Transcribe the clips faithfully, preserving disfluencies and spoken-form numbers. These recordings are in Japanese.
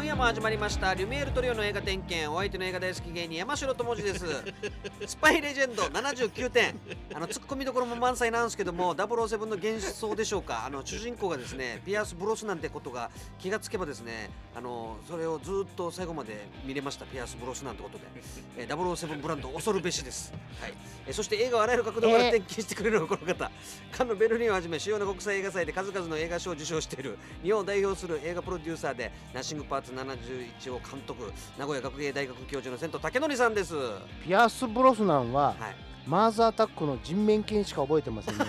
今夜も始まりましたリュミエールトリオの映画点検。お相手の映画大好き芸人山城智司です。スパイレジェンドななじゅうきゅうてん、あのツッコミどころも満載なんですけども、ダブルオーセブンの幻想でしょうか。あの主人公がですね、ピアスブロスなんてことが気がつけばですね、あのそれをずっと最後まで見れました。ピアスブロスなんてことで、えー、ダブルオーセブンブランド恐るべしです。はい、えー、そして映画をあらゆる角度から点検してくれるこの方、カンヌベルリンをはじめ主要な国際映画祭で数々の映画賞を受賞している、日本を代表する映画プロデューサーでナッシングパーツななじゅういちを監督、名古屋学芸大学教授の仙人武則さんです。ピアス・ブロスナンは、はい、マーズ・アタックの人面犬しか覚えてませんね。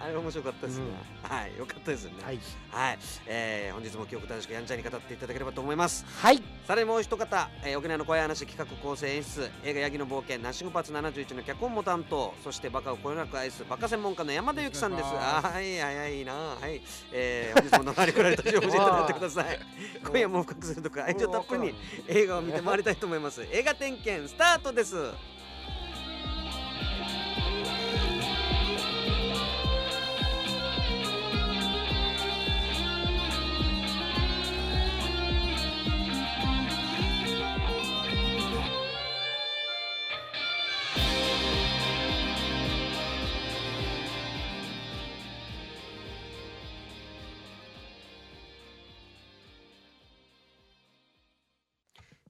あれ面白かったですね、うん、はい、よかったですね。はい、はい、えー、本日も記憶正しくやんちゃに語っていただければと思います。はい、さらにもう一方、えー、沖縄の怖い話企画構成演出、映画ヤギの冒険ナッシングパーツななじゅういちの脚本も担当、そしてバカをこよなく愛すバカ専門家の山田由紀さんです。はいはいはいなはい、えー、本日ものまりくられた情報を教えていただいてください。今夜も深くするとか愛情たっぷりに映画を見て回りたいと思います。映画点検スタートです。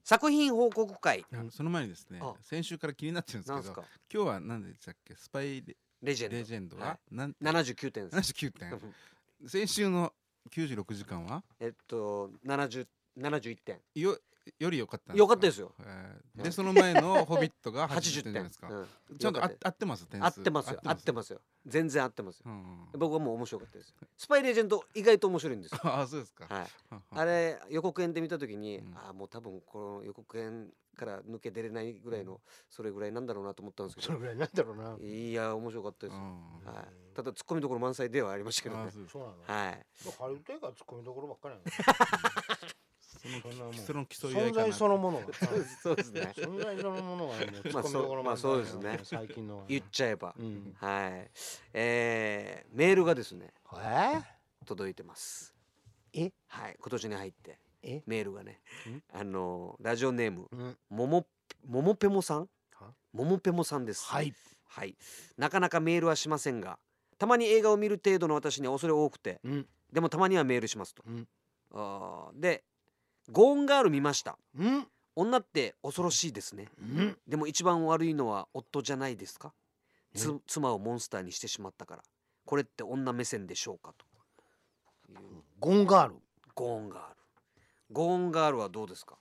作品報告会、その前にですね、先週から気になってるんですけど、今日は何でしたっけ、スパイレジェンドはななじゅうきゅうてんです。ななじゅうきゅうてん。先週のきゅうじゅうろくじかんはえっとななじゅういってんより良かったんですか。良かったですよ。でその前のホビットがはちじゅってんじゃないですか。ちゃんと合ってます。点数合ってますよ。合ってますよ。全然合ってますよ。僕はもう面白かったです。スパイレジェンド意外と面白いんですよ。ああ、そうですか。はい。あれ予告編で見たときに、うん、ああもう多分この予告編から抜け出れないぐらいの、それぐらいなんだろうなと思ったんですけど。それぐらいなんだろうな。いや面白かったです。はい。ただツッコミどころ満載ではありましたけどね。そうなの。はい。ハリウッド映画はツッコミどころばっかりなんですよ。その競い合いかな、存在そのものがそうですね、存在そのものがね、まあそうまあそうですね、最近の言っちゃえば、はい、えー、メールがですね届いてます。えはい今年に入ってメールがね、あのラジオネームももももぺもさんももぺもさんです。はいはい、なかなかメールはしませんが、たまに映画を見る程度の私に恐れ多くて、でもたまにはメールしますと。あでゴーンガール見ました。ん女って恐ろしいですね。んでも一番悪いのは夫じゃないですか。つ妻をモンスターにしてしまったから、これって女目線でしょうかと。ゴーンガールゴーンガールゴーンガールはどうですか。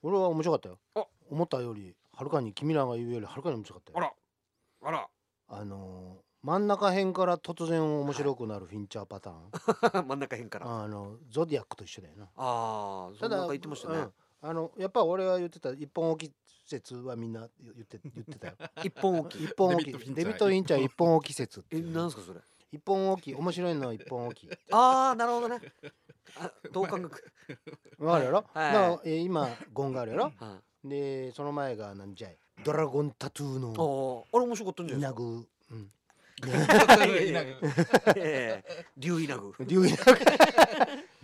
俺は面白かったよ。あ思ったよりはるかに、君らが言うよりはるかに面白かったよ。あらあら、あのー、真ん中辺から突然面白くなるフィンチャーパターン。真ん中辺からあのゾディアックと一緒だよな。ああ、ただなんか言ってましたね。あのやっぱ俺は言ってた一本置き説はみんな言って言ってたよ。一本置き一本置きデビッド・フィンチャー一本置き説。えなんですかそれ。一本置き面白いのは一本置き。ああなるほどね。等間隔。あるやろ。な今ゴンがあるやろ。でその前がなんじゃいドラゴンタトゥーの。あああれ面白かったんじゃないですか。イナグ。うん。竜イナグ竜イナグ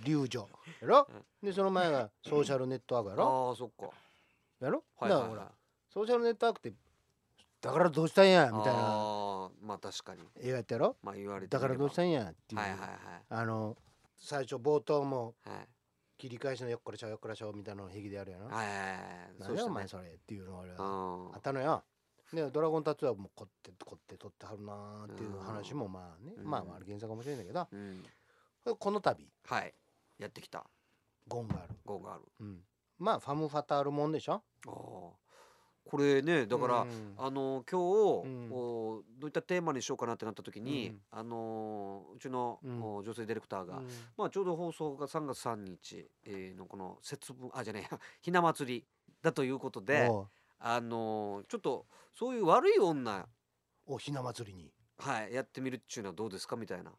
竜女やろ。でその前がソーシャルネットワークやろ。ああそっかやろ。だからほらソーシャルネットワークってだからどうしたんやみたいな、まあ確かに映画やったやろ。だからどうしたんやっていう、あの最初冒頭も切り返しのよっこらしょよっこらしょみたいなの平気でやるやろ。何やお前それっていうの俺はあったのよ。でドラゴンタトゥーはもうこってこって取ってはるなーっていう話もまあね、うん、まあまあ原作かもしれないんだけど、うん、この度はいやってきたゴンガールゴンガール、うん、まあファムファタールもんでしょ。あこれねだから、うん、あの今日、うん、どういったテーマにしようかなってなった時に、うん、あのうちの、うん、女性ディレクターが、うん、まあちょうど放送がさんがつみっかのこの節分あじゃねえひな祭りだということで。あのー、ちょっとそういう悪い女をひな祭りに、はい、やってみるっちゅうのはどうですかみたいな。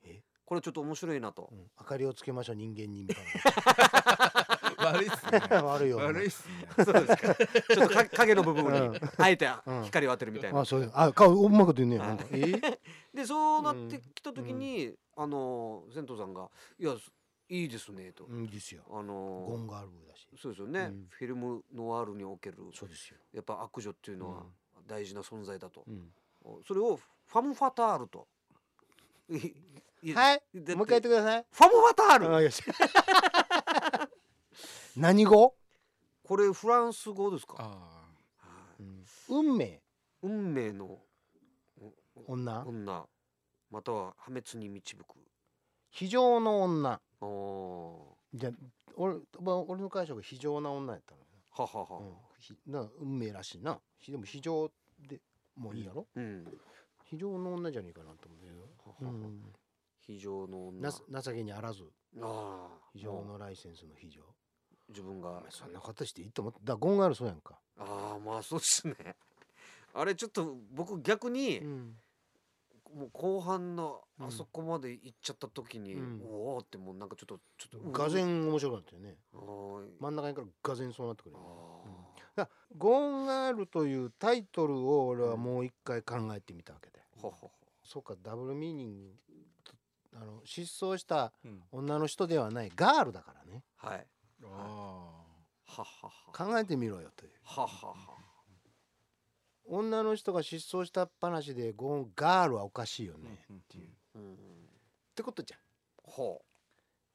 これちょっと面白いなと、うん、明かりをつけましょう人間にみたいな。悪いっすね悪いよ悪いっすね。そうですか。ちょっと影の部分にあえて光を当てるみたいな、うんうん、あそういうあ顔うまく言うね、はい、えー、でそうなってきた時に、うん、あのー、仙人さんがいやいいですねと、いいですよ、あのー、ゴンガールだし、そうですよね、うん、フィルムノワールにおけるそうですよ、やっぱ悪女っていうのは大事な存在だと、うん、それをファム・ファタールとはい、もう一回言ってください。ファム・ファタール、あ、よし何語？これフランス語ですか？あ、うん、運命、運命の女、女または破滅に導く非常の女。お、じゃあ 俺, 俺の解釈は非常な女やったのよ。ははは、うん、な運命らしいな。でも非常でもういいやろ、うんうん、非常の女じゃねえかなと思ってる。ははは、うん、非常の女、な情けにあらず。あ、非常のライセンスの非常、自分が、まあ、そんなことしていいと思ってだ。ゴンがあるそうやんか。ああ、まあそうですねあれちょっと僕逆に、うん、もう後半のあそこまで行っちゃった時に、うん、おおってもうなんかちょっとちょっとがぜん面白くなったよね。真ん中にからがぜんそうなってくる、ね、あ、うん、だゴンガールというタイトルを俺はもう一回考えてみたわけで、うん、そうか、ダブルミーニング、あの失踪した女の人ではない、うん、ガールだからね、はい、あ、ははは、考えてみろよという、ははは、女の人が失踪したっぱなしでゴンガールはおかしいよねっていう、うんうんうん、ってことじゃん、ほう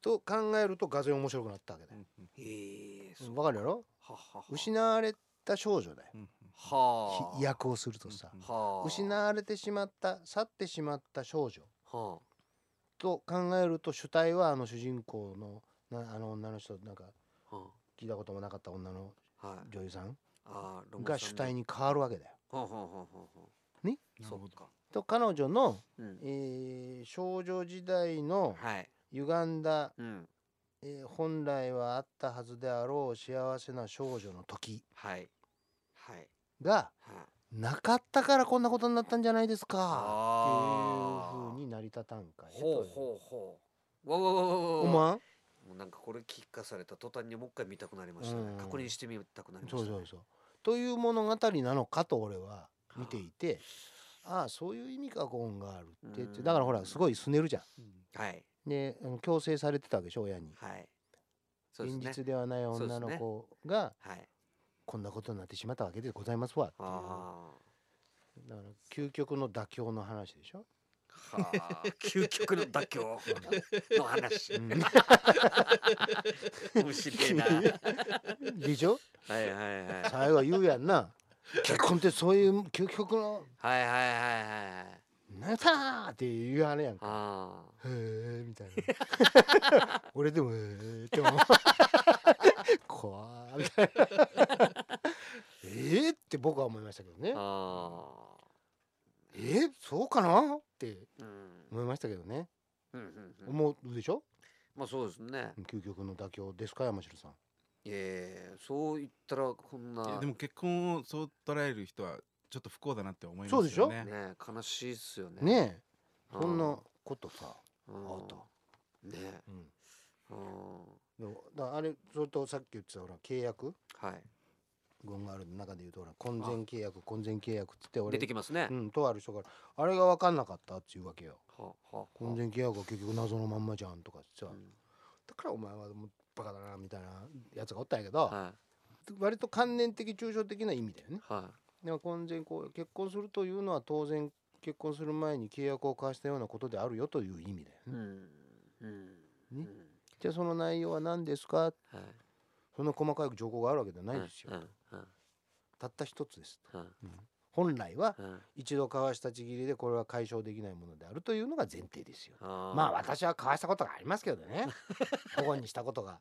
と考えるとがぜん面白くなったわけだよ、うんうん、へえ、わかるやろ、ははは、失われた少女だよ、うん、はあ、役をするとさ、うん、はあ、失われてしまった、去ってしまった少女、はあ、と考えると主体はあの主人公のな、あの女の人、なんか聞いたこともなかった女の女優さんが主体に変わるわけだよ、はい、ね、そうかと彼女の、うん、えー、少女時代の歪んだ、はい、うん、えー、本来はあったはずであろう幸せな少女の時がなかったからこんなことになったんじゃないですかっていう風に成り立たんかい、ね、ほうほうほう、わわわわわ、おまんなんかこれ聞かされた途端にもう一回見たくなりましたね、うん、確認してみたくなりましたね、そうそうそう、という物語なのかと俺は見ていて、ああ、そういう意味かゴンガールって。だからほらすごいすねるじゃん、うん、はい、で強制されてたわけでしょ親に、はい、そうですね、現実ではない女の子が、はい、こんなことになってしまったわけでございますわっていう。あ、だから究極の妥協の話でしょ。はあ、究極の妥協の話、うん、面白いなでしょ、はいはいはい、最後は言うやんな結婚ってそういう究極の、はいはいはいはい、なんだって言うあれやんか、あへえみたいな俺でもへえって思う怖いみたいなえって僕は思いましたけどね。ああ、え、そうかなって思いましたけどね、うんうんうんうん、思うでしょ。まあそうですね、究極の妥協ですか山城さん。えー、そう言ったらこんな、でも結婚をそう捉える人はちょっと不幸だなって思いますよね。そうでしょ、ね、悲しいっすよね。ねえ、そんなことさあったねえ、うん、うん、だからあれ、それとさっき言ってたほら契約、はい、ゴンガールの中で言うと婚前契約、婚前契約っつって俺出てきますね、うん、とある人からあれが分かんなかったっていうわけよ、はあはあ、婚前契約は結局謎のまんまじゃんとかってさ、うん、だからお前はもうバカだなみたいなやつがおったんやけど、はい、割と観念的抽象的な意味だよね、はい、でも婚前結婚するというのは当然結婚する前に契約を交わしたようなことであるよという意味だよね、うんうんね、うん、じゃあその内容は何ですか、はい、そんな細かい情報があるわけじゃないですよ、うんうん、たった一つですと、うんうん、本来は一度交わしたちぎりでこれは解消できないものであるというのが前提ですよ。あ、まあ私は交わしたことがありますけどね保護にしたことが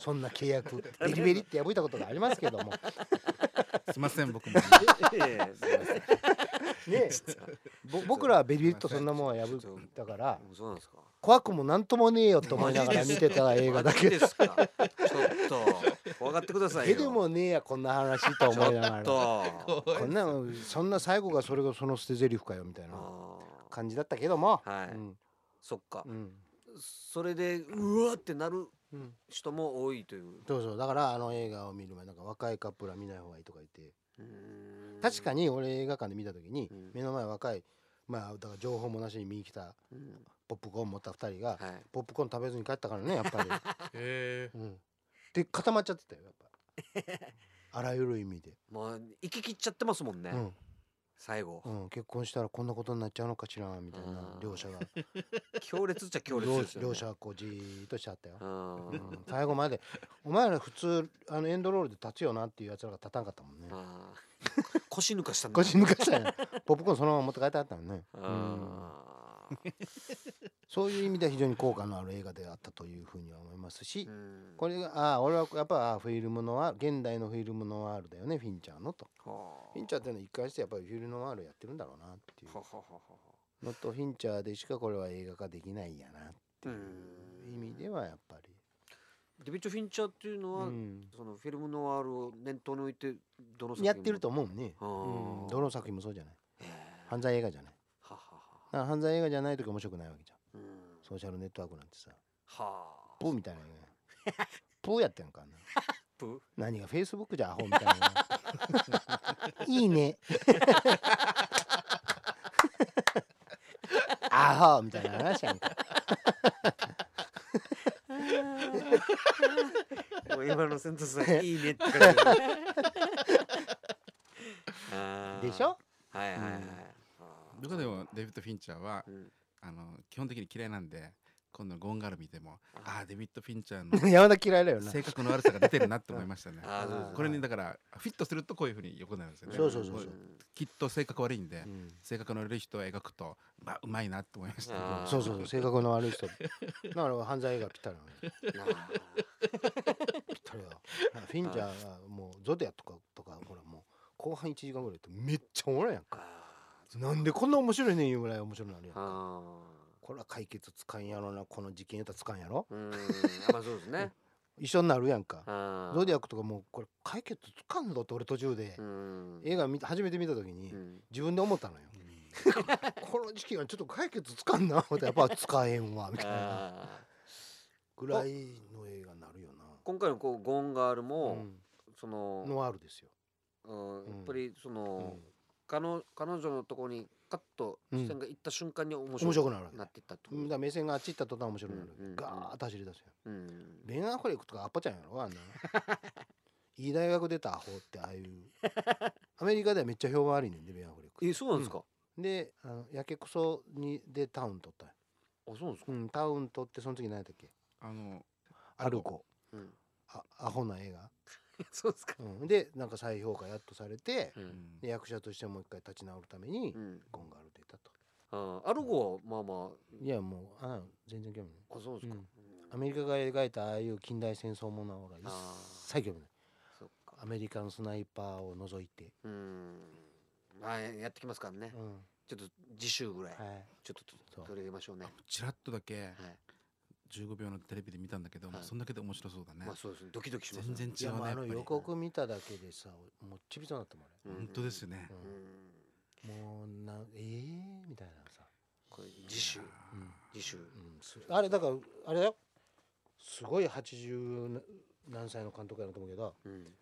そんな契約ベリベリって破いたことがありますけどもすいません僕もね、僕らはベリベリとそんなもんは破ったから怖くもなんともねえよと思いながら見てた映画だけですか。ちょっと怖がってくださいよ。絵でもねえやこんな話と思いながらこんなそんな最後がそれがその捨て台詞かよみたいな感じだったけども、はい、うん、そっか、うん、それでうわってなる人も多いという、うん、そうそう、だからあの映画を見る前なんか若いカップルは見ない方がいいとか言って、うーん、確かに俺映画館で見た時に目の前若い、まあだから情報もなしに見に来たポップコーン持ったふたりが、はい、ポップコーン食べずに帰ったからねやっぱり。へえ、うん、で固まっちゃってたよやっぱ。あらゆる意味でもう行き切っちゃってますもんね、うん、最後、うん、結婚したらこんなことになっちゃうのかしらみたいな両者が強烈っちゃ強烈ですよね。両者はこうじーっとしちゃったよ、うん、最後までお前ら普通あのエンドロールで立つよなっていうやつらが立たんかったもんね。あ腰抜かしたんだ腰抜かしたよね。ポップコーンそのまま持って帰ってあったもんね。あ、うん、そういう意味では非常に効果のある映画であったというふうには思いますし、これがあ俺はやっぱフィルムノワール、現代のフィルムノワールだよねフィンチャーのと。フィンチャーっていうのは一貫してやっぱりフィルムノワールやってるんだろうなっていうのと、フィンチャーでしかこれは映画化できないやなっていう意味ではやっぱりデビッド・フィンチャーっていうのは、うん、そのフィルムノワールを念頭に置いてどの作品もやってると思うね、うん、どの作品もそうじゃない。犯罪映画じゃない。はははだから犯罪映画じゃないとき面白くないわけじゃん、うん、ソーシャルネットワークなんてさはプーみたいなねプーやってんのかなプー何がフェイスブックじゃアホみたいな、ね、いいねアホみたいな話やんか。もう今のセントさんいいねって感じでしょ。はいはいはい、うん、僕でもデビッド・フィンチャーは、うん、あの基本的に嫌いなんで、今度のゴンガル見てもああデビッド・フィンチャーの山田嫌いだよな性格の悪さが出てるなって思いましたね。あこれにだからフィットするとこういうふうに横になるんですよね。そうそうそうそう、きっと性格悪いんで、うん、性格の悪い人を描くとまあうまいなって思いました。そうそうそう性格の悪い人だから犯罪映画ぴったりなのよぴったりだよ。フィンチャーはもうゾデアとかとかほらもう後半いちじかんぐらいってめっちゃおもろいやんか。なんでこんな面白いねんいうぐらい面白いのあるやんか。あこれは解決つかんやろな、この事件やったらつかんやろ。うーんまあそうですね一緒になるやんか。ゾディアックとかもうこれ解決つかんのって俺途中でうん映画見初めて見た時に自分で思ったのよ。この事件はちょっと解決つかんなやっぱ使えんわみたいなぐらいの映画になるよな。今回のこうゴンガールも、うん、そのノワールですよ、うん、やっぱりその、うん彼女のところにカッと視線が行った瞬間に面白くなっていったと、うん、だから目線があっち行った途端面白くなる、うんうん、ガーッと走り出すよ、うん、ベン・アフレックとかアッパちゃんやろあんな。いい大学出たアホってああいうアメリカではめっちゃ評判悪いねんでベン・アフレック。えそうなんですか、うん、であのやけくそにでタウン取った。あそうなんですか、うん、タウン取ってその次何やったっけあのアルコ、うん、あアホな映画そうですか、うん、でなんか再評価やっとされて、うん、で役者としてもう一回立ち直るためにゴンガール出たと、うん、あアルゴはまあまあいやもうあ全然興味ない。あそうですか、うん、アメリカが描いたああいう近代戦争ものは一切興味ない。そっかアメリカのスナイパーを除いてうんまあやってきますからね、うん、ちょっと次週ぐらい、はい、ちょっと取り上げましょうね。チラッとだけ、はいじゅうごびょうのテレビで見たんだけど、はい、そんだけで面白そうだね。まあそうですね。ドキドキします、ね。全然違うね。いやあの予告見ただけでさ、もっちびとなってもらう。本当ですね。うん、もうなええー、みたいなさ、これ次週、うん、次週、うん、あれだからあれだよ。すごいはちじゅうなんさいの監督やなと思うけど、うん、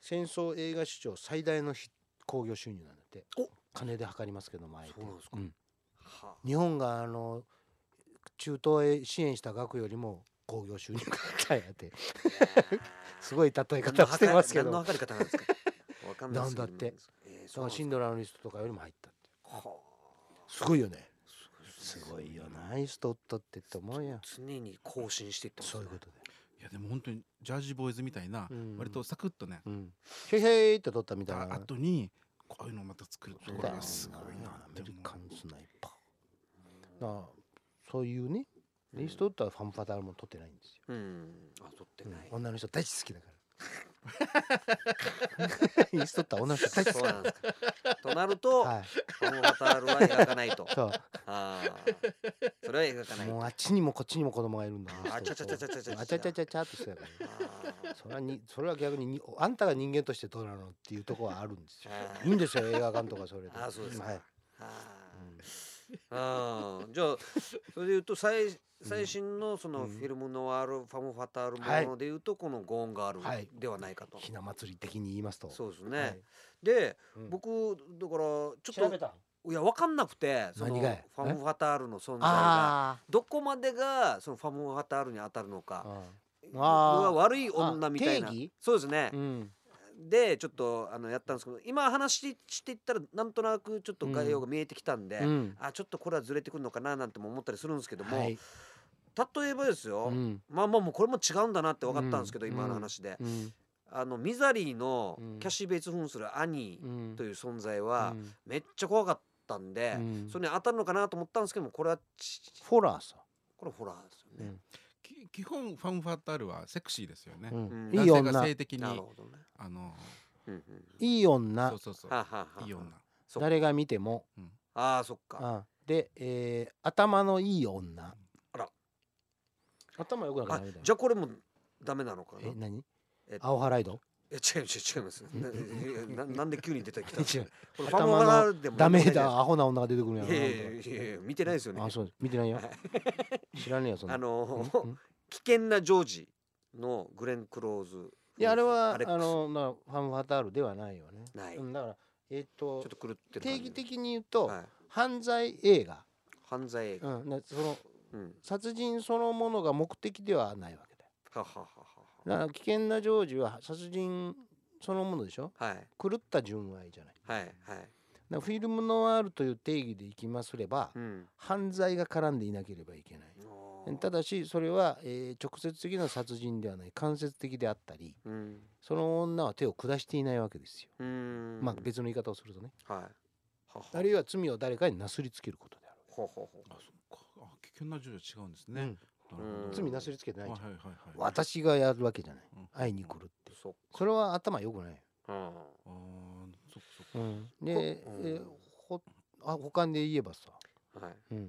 戦争映画史上最大の興行収入なんだって。お金で測りますけどもあえて。そうなんですか。うん、はあ、日本があの中東へ支援した額よりも興行収入が高いやってすごい例え方をしてますけど何の測り方なんですかわかんないですけど、ね、なんだって、えー、だからシンドラのリストとかよりも入ったってすごいよね。すごいよなリスト取ったってって思うやん。常に更新していってますね。そういうことでいやでも本当にジャージーボーイズみたいな、うん、割とサクッとね、うん、ヘイヘイって取ったみたいなあとにこういうのをまた作るところがすごいな。アメリカンスナイパーなあそういうね、リストとはファンファタールも撮ってないんですよ。うん、あ、撮ってない、うん。女の人大好きだから。リストとは女の人大好き。そうなんですか。となると、はい、ファンファタールは描かないと。そう。あそれは描かないと。もうあっちにもこっちにも子供がいるんだ。あちゃちゃちゃちゃちゃちゃ。あちゃちゃちゃちゃっとしてるから。それはにそれは逆ににあんたが人間としてどうなのっていうところはあるんですよ。いいんですよ映画館とかそれで。あ、そうですか。はい。ああじゃあそれでいうと 最, 最新 の, そのフィルムノワール、うん、ファム・ファタールものでいうとこのゴーンガールではないかと、はい、ひな祭り的に言いますとそうですね、はい、で、うん、僕だからちょっと調べたいや分かんなくて、そのファム・ファタールの存在がどこまでがそのファム・ファタールに当たるのか、あ悪い女みたいな、そうですね、うん、でちょっとあのやったんですけど、今話していったらなんとなくちょっと概要が見えてきたんで、うん、あちょっとこれはずれてくるのかななんても思ったりするんですけども、はい、例えばですよ、うん、まあまあもうこれも違うんだなって分かったんですけど、うん、今の話で、うんうんあのミザリーのキャシー・ベイツ扮するアニーという存在はめっちゃ怖かったんで、うん、それに当たるのかなと思ったんですけども、これはホラーさ、これホラーですよね、うん、基本ファム・ファタールはセクシーですよね、うん、男性が性的に、なるほどね、あのーうんうん、いい女、そうそうそう、はははいい女、誰が見ても、うん、ああそっか、あで、えー、頭のいい女、あら頭良くなくなるみたいな、じゃあこれもダメなのかな、え何アオハライド？え、違う違う違います。な, なんで急に出てきた？頭のダメだアホな女が出てくるやん。いやいやいや見てないですよね。あ、そうです。見てないよ。知らねえよそんな。あのー、危険なジョージのグレン・クローズ。いやあれはあのなファム・ファタールではないよね。ない。うん、だからえー、っとちょっと狂ってる定義的に言うと、はい、犯罪映画。犯罪映画。うん、その、うん、殺人そのものが目的ではないわけだよ。はははは。危険なジョージは殺人そのものでしょ、はい、狂った純愛じゃない、はいはい、だフィルムノワールという定義でいきますれば、うん、犯罪が絡んでいなければいけない。ただしそれは、えー、直接的な殺人ではない、間接的であったり、うん、その女は手を下していないわけですよ、うん、まあ、別の言い方をするとね、はい、ははあるいは罪を誰かになすりつけることである。はははあ、そっか、あ危険なジョージは違うんですね、うん、罪なすりつけてないじゃん、はいはいはい、私がやるわけじゃない、うん、愛に来るって そ, それは頭良くない、うん、ああそっかそっか、うん、で、うんえー、ほあ補完で言えばさ、はいうん、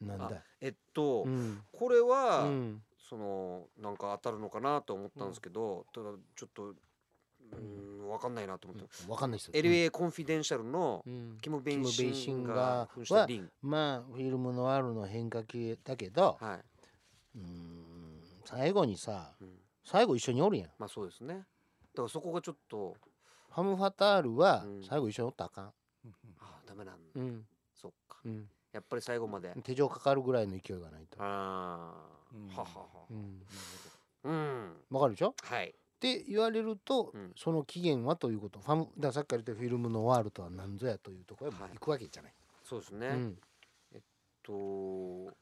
なんだえっと、うん、これは、うん、そのなんか当たるのかなと思ったんですけど、うん、ただちょっとうん分かんないなと思って、うん、分かんないですよ。 エルエー コンフィデンシャルのキム・ベイシンガーは、まあフィルムノアールの変化系だけど、はい、うーん最後にさ、うん、最後一緒におるやん。まあそうですね。だからそこがちょっとファム・ファタールは最後一緒におったらあかん、うん、ああダメなんだ、うん、そっか、うん、やっぱり最後まで手錠かかるぐらいの勢いがないと、ああ、うん、ははは、うん、うん、分かるでしょ、はい、って言われると、うん、その起源はということ、ファムだからさっきから言ったフィルムノワールとは何ぞやというところへ行くわけじゃない、はい、そうですね、うん、えっと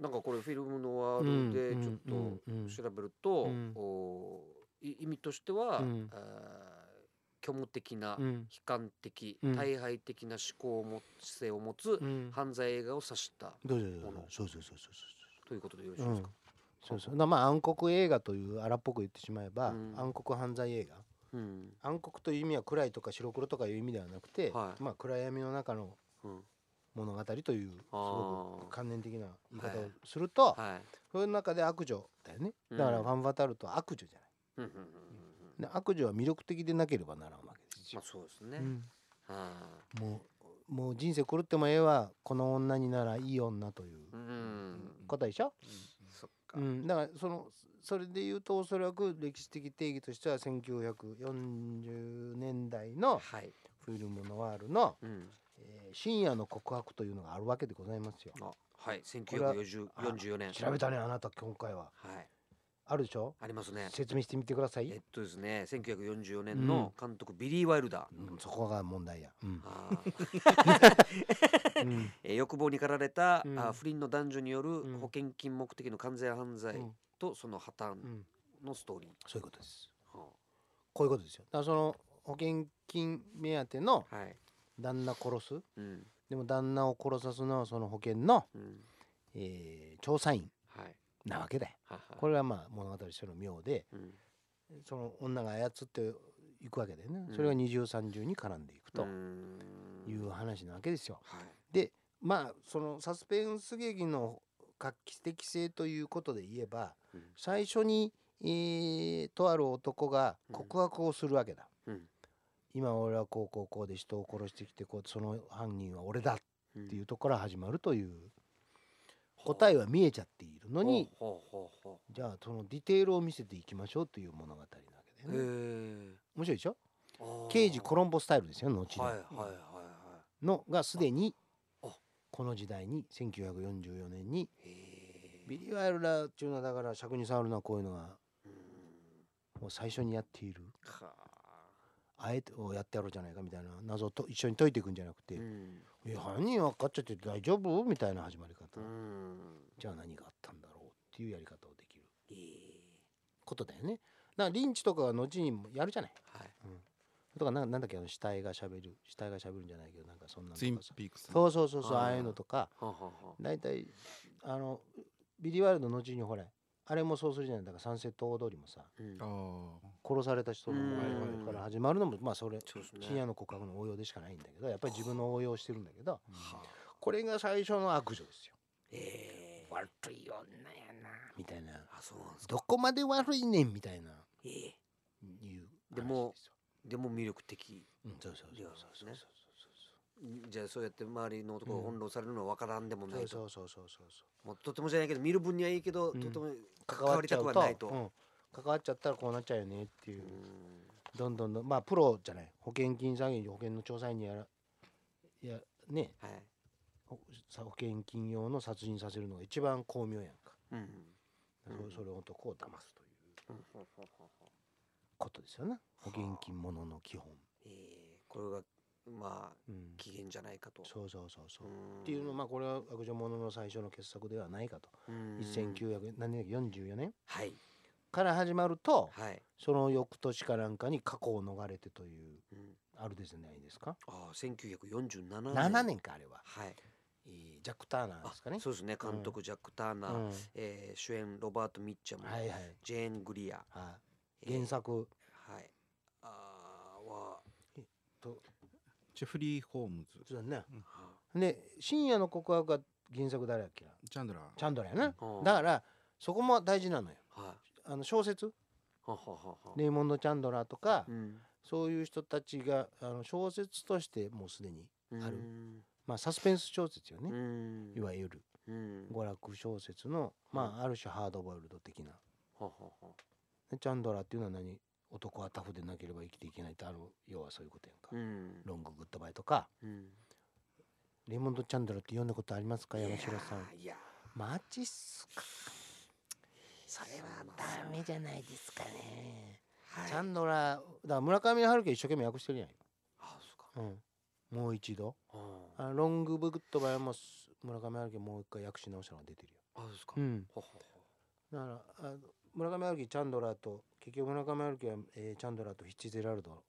なんかこれフィルムノワールでちょっと調べると、うんうん、意味としては、うん、虚無的な、うん、悲観的、うん、大敗的な思考を持つ姿勢を持つ、うん、犯罪映画を指したものということでよろしいですか、うん、そうそう、まあ暗黒映画という荒っぽく言ってしまえば、うん、暗黒犯罪映画、うん、暗黒という意味は暗いとか白黒とかいう意味ではなくて、はい、まあ、暗闇の中の、うん、物語というすごく観念的な言い方をすると、はいはい、その中で悪女だよね。だからファム・ファタールと悪女じゃない、うん、悪女は魅力的でなければならんわけですよ、まあ、そうですね、うん、はあ、もう、もう人生狂ってもええわこの女にならいい女ということでしょ、うん、そっか、うん、だからそのそれでいうとおそらく歴史的定義としてはせんきゅうひゃくよんじゅうねんだいのフィルムノワールの、うん、えー、深夜の告白というのがあるわけでございますよ。あ、はい、せんきゅうひゃくよんじゅうよねん。調べたねあなた今回は、はい、あるでしょ。ありますね。説明してみてください。えっとですね、せんきゅうひゃくよんじゅうよねんの監督、うん、ビリー・ワイルダー、うん、そこが問題や、うんあうんえー、欲望に駆られた、うん、あ不倫の男女による保険金目的の完全犯罪とその破綻のストーリー、うん、そういうことです、はあ、こういうことですよ。だからその保険金目当ての、はい、旦那殺す、うん、でも旦那を殺さすのはその保険の、うん、えー、調査員なわけだよ、はい、これはまあ物語としての妙で、うん、その女が操っていくわけだよね、うん、それが二重三重に絡んでいくという話なわけですよ、はい、でまあそのサスペンス劇の画期的性ということで言えば、うん、最初に、えー、とある男が告白をするわけだ、うんうん、今俺はこうこうこうで人を殺してきてこうその犯人は俺だっていうところから始まるという、答えは見えちゃっているのに、じゃあそのディテールを見せていきましょうという物語なわけでね。面白いでしょ。刑事コロンボスタイルですよ後に、はいはいはいはい、のがすでにこの時代にせんきゅうひゃくよんじゅうよねんにビリー・アイルラーっていうのはだから尺に触るのはこういうのがもう最初にやっている、あえてやってやろうじゃないかみたいな謎をと一緒に解いていくんじゃなくて、いや犯人分かっちゃって大丈夫みたいな始まり方、じゃあ何があったんだろうっていうやり方をできることだよね。だからリンチとかは後にもやるじゃない、はい、うんとかなんだっけ、あの死体がしゃべる死体がしゃべるんじゃないけど、なんかそんなのとかツインピークス、そうそうそうそう、ああいうのとか大体あのビリー・ワイルドの後にほらあれもそうするじゃない、だからサンセット大通りもさ、うん、殺された人のから始まるのもまあそれ深夜の告白の応用でしかないんだけど、やっぱり自分の応用してるんだけど、これが最初の悪女ですよ。えー、悪い女やなみたいな、あそうなんですか、どこまで悪いねんみたいな、ええいう話ですよ。でも魅力的、うん、そうそうそうそうそうそうそう、じゃあそうやって周りの男が翻弄されるのは分からんでもないと、うん、そうそうそうそうそう、もうとてもじゃないけど見る分にはいいけど、うん、とても関わりたくはないと、うん、関わっちゃったらこうなっちゃうよねっていう、うんどんどんどんまあプロじゃない保険金詐欺、保険の調査員にやらやね、はい、保険金用の殺人させるのが一番巧妙やんか、うん、うん、それを男を騙すという、うんことですよね、保険金ものの基本、はあえー、これがまあ起源、うん、じゃないかと、そうそうそうそうっていうのは、まあこれは悪女ものの最初の傑作ではないかと、せんきゅうひゃくよんじゅうよねん、はい、から始まると、はい、その翌年かなんかに過去を逃れてという、うん、あるですね、ないですか、あせんきゅうひゃくよんじゅうななねんななねんかあれは、はい、えー、ジャック・ターナーですかね、そうですね、監督ジャック・ターナー、うんえー、主演ロバート・ミッチャム、はいはい、ジェーン・グリア、はい、あ原作、えー、はい、あはえっとジェフリー・ホームズそうだね、うん、で深夜の告白が原作誰だっけな、チャンドラーチャンドラーやね、うん、だからそこも大事なのよ、はい、あの小説ははははレイモンド・チャンドラーとか、うん、そういう人たちがあの小説としてもうすでにある、まあサスペンス小説よね、うんいわゆるうん娯楽小説の、まあ、ある種ハードボイルド的な、はははチャンドラーっていうのは何、男はタフでなければ生きていけないってある、要はそういうことやんか、うん、ロンググッドバイとか、うん、レイモンド・チャンドラーって読んだことありますか山城さん、いやマジっすか、それはダメじゃないですかね、はい、チャンドラーだから村上春樹一生懸命訳してるやん、あそうか、うん、もう一度、うん、あロンググッドバイも村上春樹もう一回訳し直したのが出てるよ、あそうですか、うん、ほほほだからあの村上春樹チャンドラーと結局村上春樹は、えー、チャンドラーとフィッツジェラルド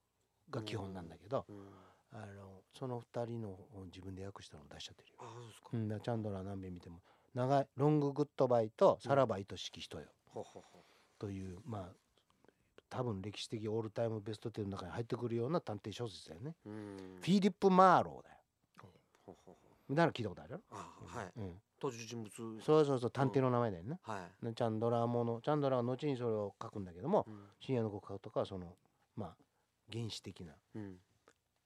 が基本なんだけど、うんうん、あのそのふたりの自分で訳したのを出しちゃってるよ、あそうですか、うん、だチャンドラー何遍見ても長いロンググッドバイとさらば愛しき人よ、うん、というまあ多分歴史的オールタイムベストテンの中に入ってくるような探偵小説だよね、うん、フィリップ・マーローだよ、ほうほうほうだから聞いたことあるよ、あ、うん、はい、うん登場人物、そうそうそう探偵の名前だよね、はい、チャンドラーものチャンドラーは後にそれを書くんだけども、うん、深夜の告白とかはそのまあ原始的な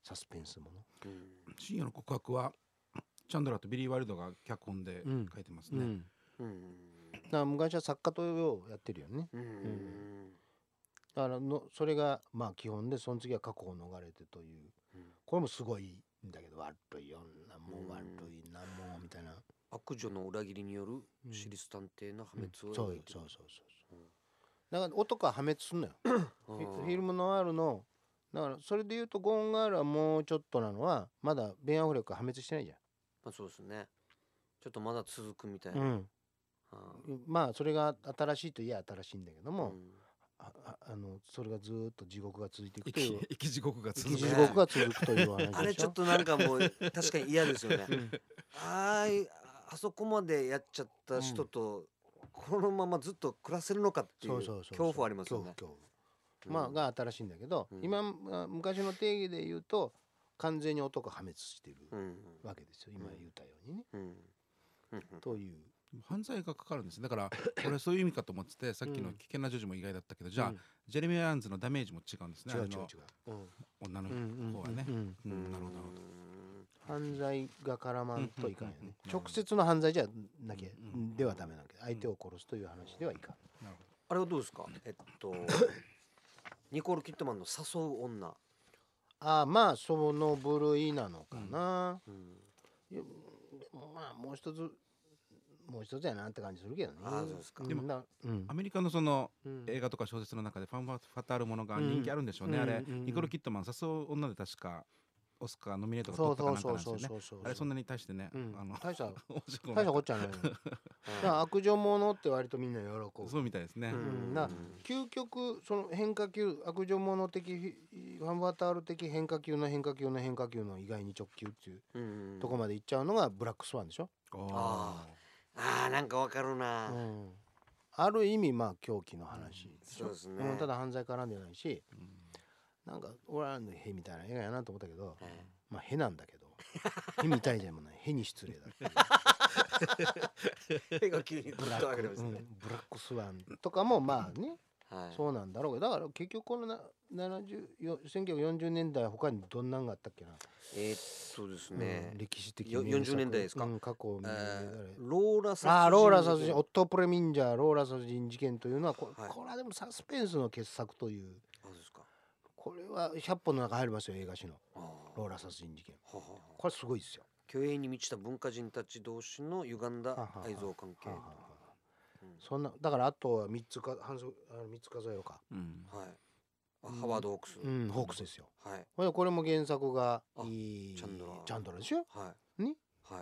サスペンスもの、うん、深夜の告白はチャンドラーとビリー・ワイルドが脚本で書いてますね、うんうんうん、だから昔は作家とやってるよね、うんうん、だからのそれがまあ基本で、その次は過去を逃れてという、うん、これもすごいんだけど、悪い女も悪いなもうみたいな、悪女の裏切りによる私立探偵の破滅を、うんうん、そうよそうそうそう、うん、だから男は破滅すんのよフィルムノワールのだからそれでいうとゴーンガールはもうちょっとなのはまだベン・アフレックは破滅してないじゃん、まあそうですね、ちょっとまだ続くみたいな、うんうん、まあそれが新しいといや新しいんだけども、うん、ああのそれがずっと地獄が続いていくという生き地獄が続く、ね、地獄が続くという話でしょあれちょっとなんかもう確かに嫌ですよね、うん、あああそこまでやっちゃった人とこのままずっと暮らせるのかっていう恐怖ありますよね、恐怖恐怖、うん、まあが新しいんだけど、うん、今昔の定義で言うと完全に男破滅してるわけですよ、うん、今言ったようにね、うんうん、という犯罪がかかるんです。だから俺はそういう意味かと思っててさっきの危険な女児も意外だったけど、じゃあ、うん、ジェレミー・アーンズのダメージも違うんですね、違う違う違う、うん、女の方はね、うんうんうんうん、なるほどなるほど、犯罪が絡まんといかんよね、うんうんうん、直接の犯罪じゃなきゃ、うんうん、ではダメなわけ、相手を殺すという話ではいかん、うん、なるほど。あれはどうですか、えっとニコール・キッドマンの誘う女、あまあその部類なのかな、うんうん、でもまあもう一つもう一つやなって感じするけどね。あそうですか。でも、うん、アメリカのその、うん、映画とか小説の中でファンファタールものが人気あるんでしょうね、うん、あれ、うん、ニコール・キッドマン誘う女で確かオスカーノミネートが取ったかなんかなんですよね。あれそんなに大してね、うん、あの大した大したこっちゃないのだ悪女ものって割とみんな喜ぶそうみたいですね、うん、だ究極その変化球悪女もの的ファンバタール的変化球の変化球の変化球の意外に直球っていう、うん、とこまでいっちゃうのがブラックスワンでしょ。ああなんかわかるな、うん、ある意味まあ狂気の話、うん、そうですね。ただ犯罪絡んでないし、うんなんかオランのヘみたいな映画やなと思ったけど、はい、まあヘなんだけどヘみたいじゃないヘに失礼だヘが急にぶらっと上がりますね。ブラックスワンとかもまあね、はい、そうなんだろうけどだから結局このなせんきゅうひゃくよんじゅうねんだい他にどんなんがあったっけな。えー、っとですね、うん、歴史的によんじゅうねんだいですか、うん、過去、えー、ローラ殺人あローラ殺人オットー・プレミンジャーローラ殺人事件というのは こ,、はい、これはでもサスペンスの傑作という。そうですか。これはひゃっぽんの中入りますよ映画史のローラ殺人事件。ははこれすごいですよ。虚栄に満ちた文化人たち同士の歪んだ愛憎関係。ははははうん、そんなだからあとはみっつか半みっつ数えようか。うん、はい。ハワード・ホークス、うんうん。ホークスですよ。はい。これも原作がいいチャンドラー。チャンドラーでしょ。はい。ね。はい。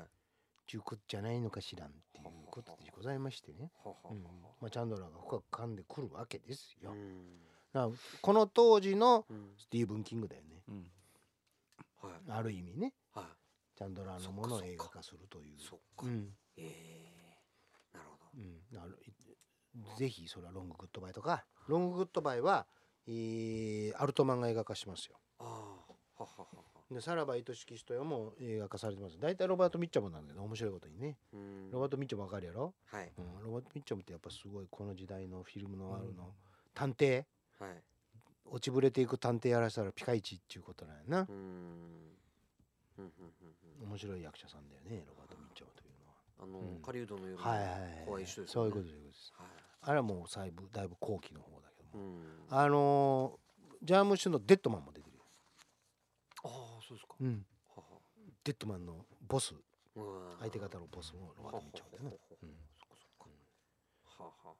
中国じゃないのかしらんっていうことでございましてね。はははうん、まあチャンドラーが深く噛んでくるわけですよ。うんこの当時のスティーブン・キングだよね、うんはい、ある意味ね、はい、チャンドラーのものを映画化するという。そっか、うんえー、なるほど、うん、あのぜひそれはロング・グッドバイとかロング・グッドバイは、えー、アルトマンが映画化しますよ。あはははでさらば愛しき人よも映画化されてます。だいたいロバート・ミッチャムなんだけど面白いことにねうんロバート・ミッチャムわかるやろ、はいうん、ロバート・ミッチャムってやっぱすごいこの時代のフィルムノワールの探偵、うんはい、落ちぶれていく探偵やらせたらピカイチっていうことなんやな。うーん面白い役者さんだよねロバート・ミッチャムというのは。あの、うん、狩人の夜の怖い人ですよね。そういうことです、はい、あれはもうだいぶ後期の方だけどもうんあのジャームッシュのデッドマンも出てるよ。ああそうですか、うん、ははデッドマンのボス相手方のボスもロバート・ミッチャムだよ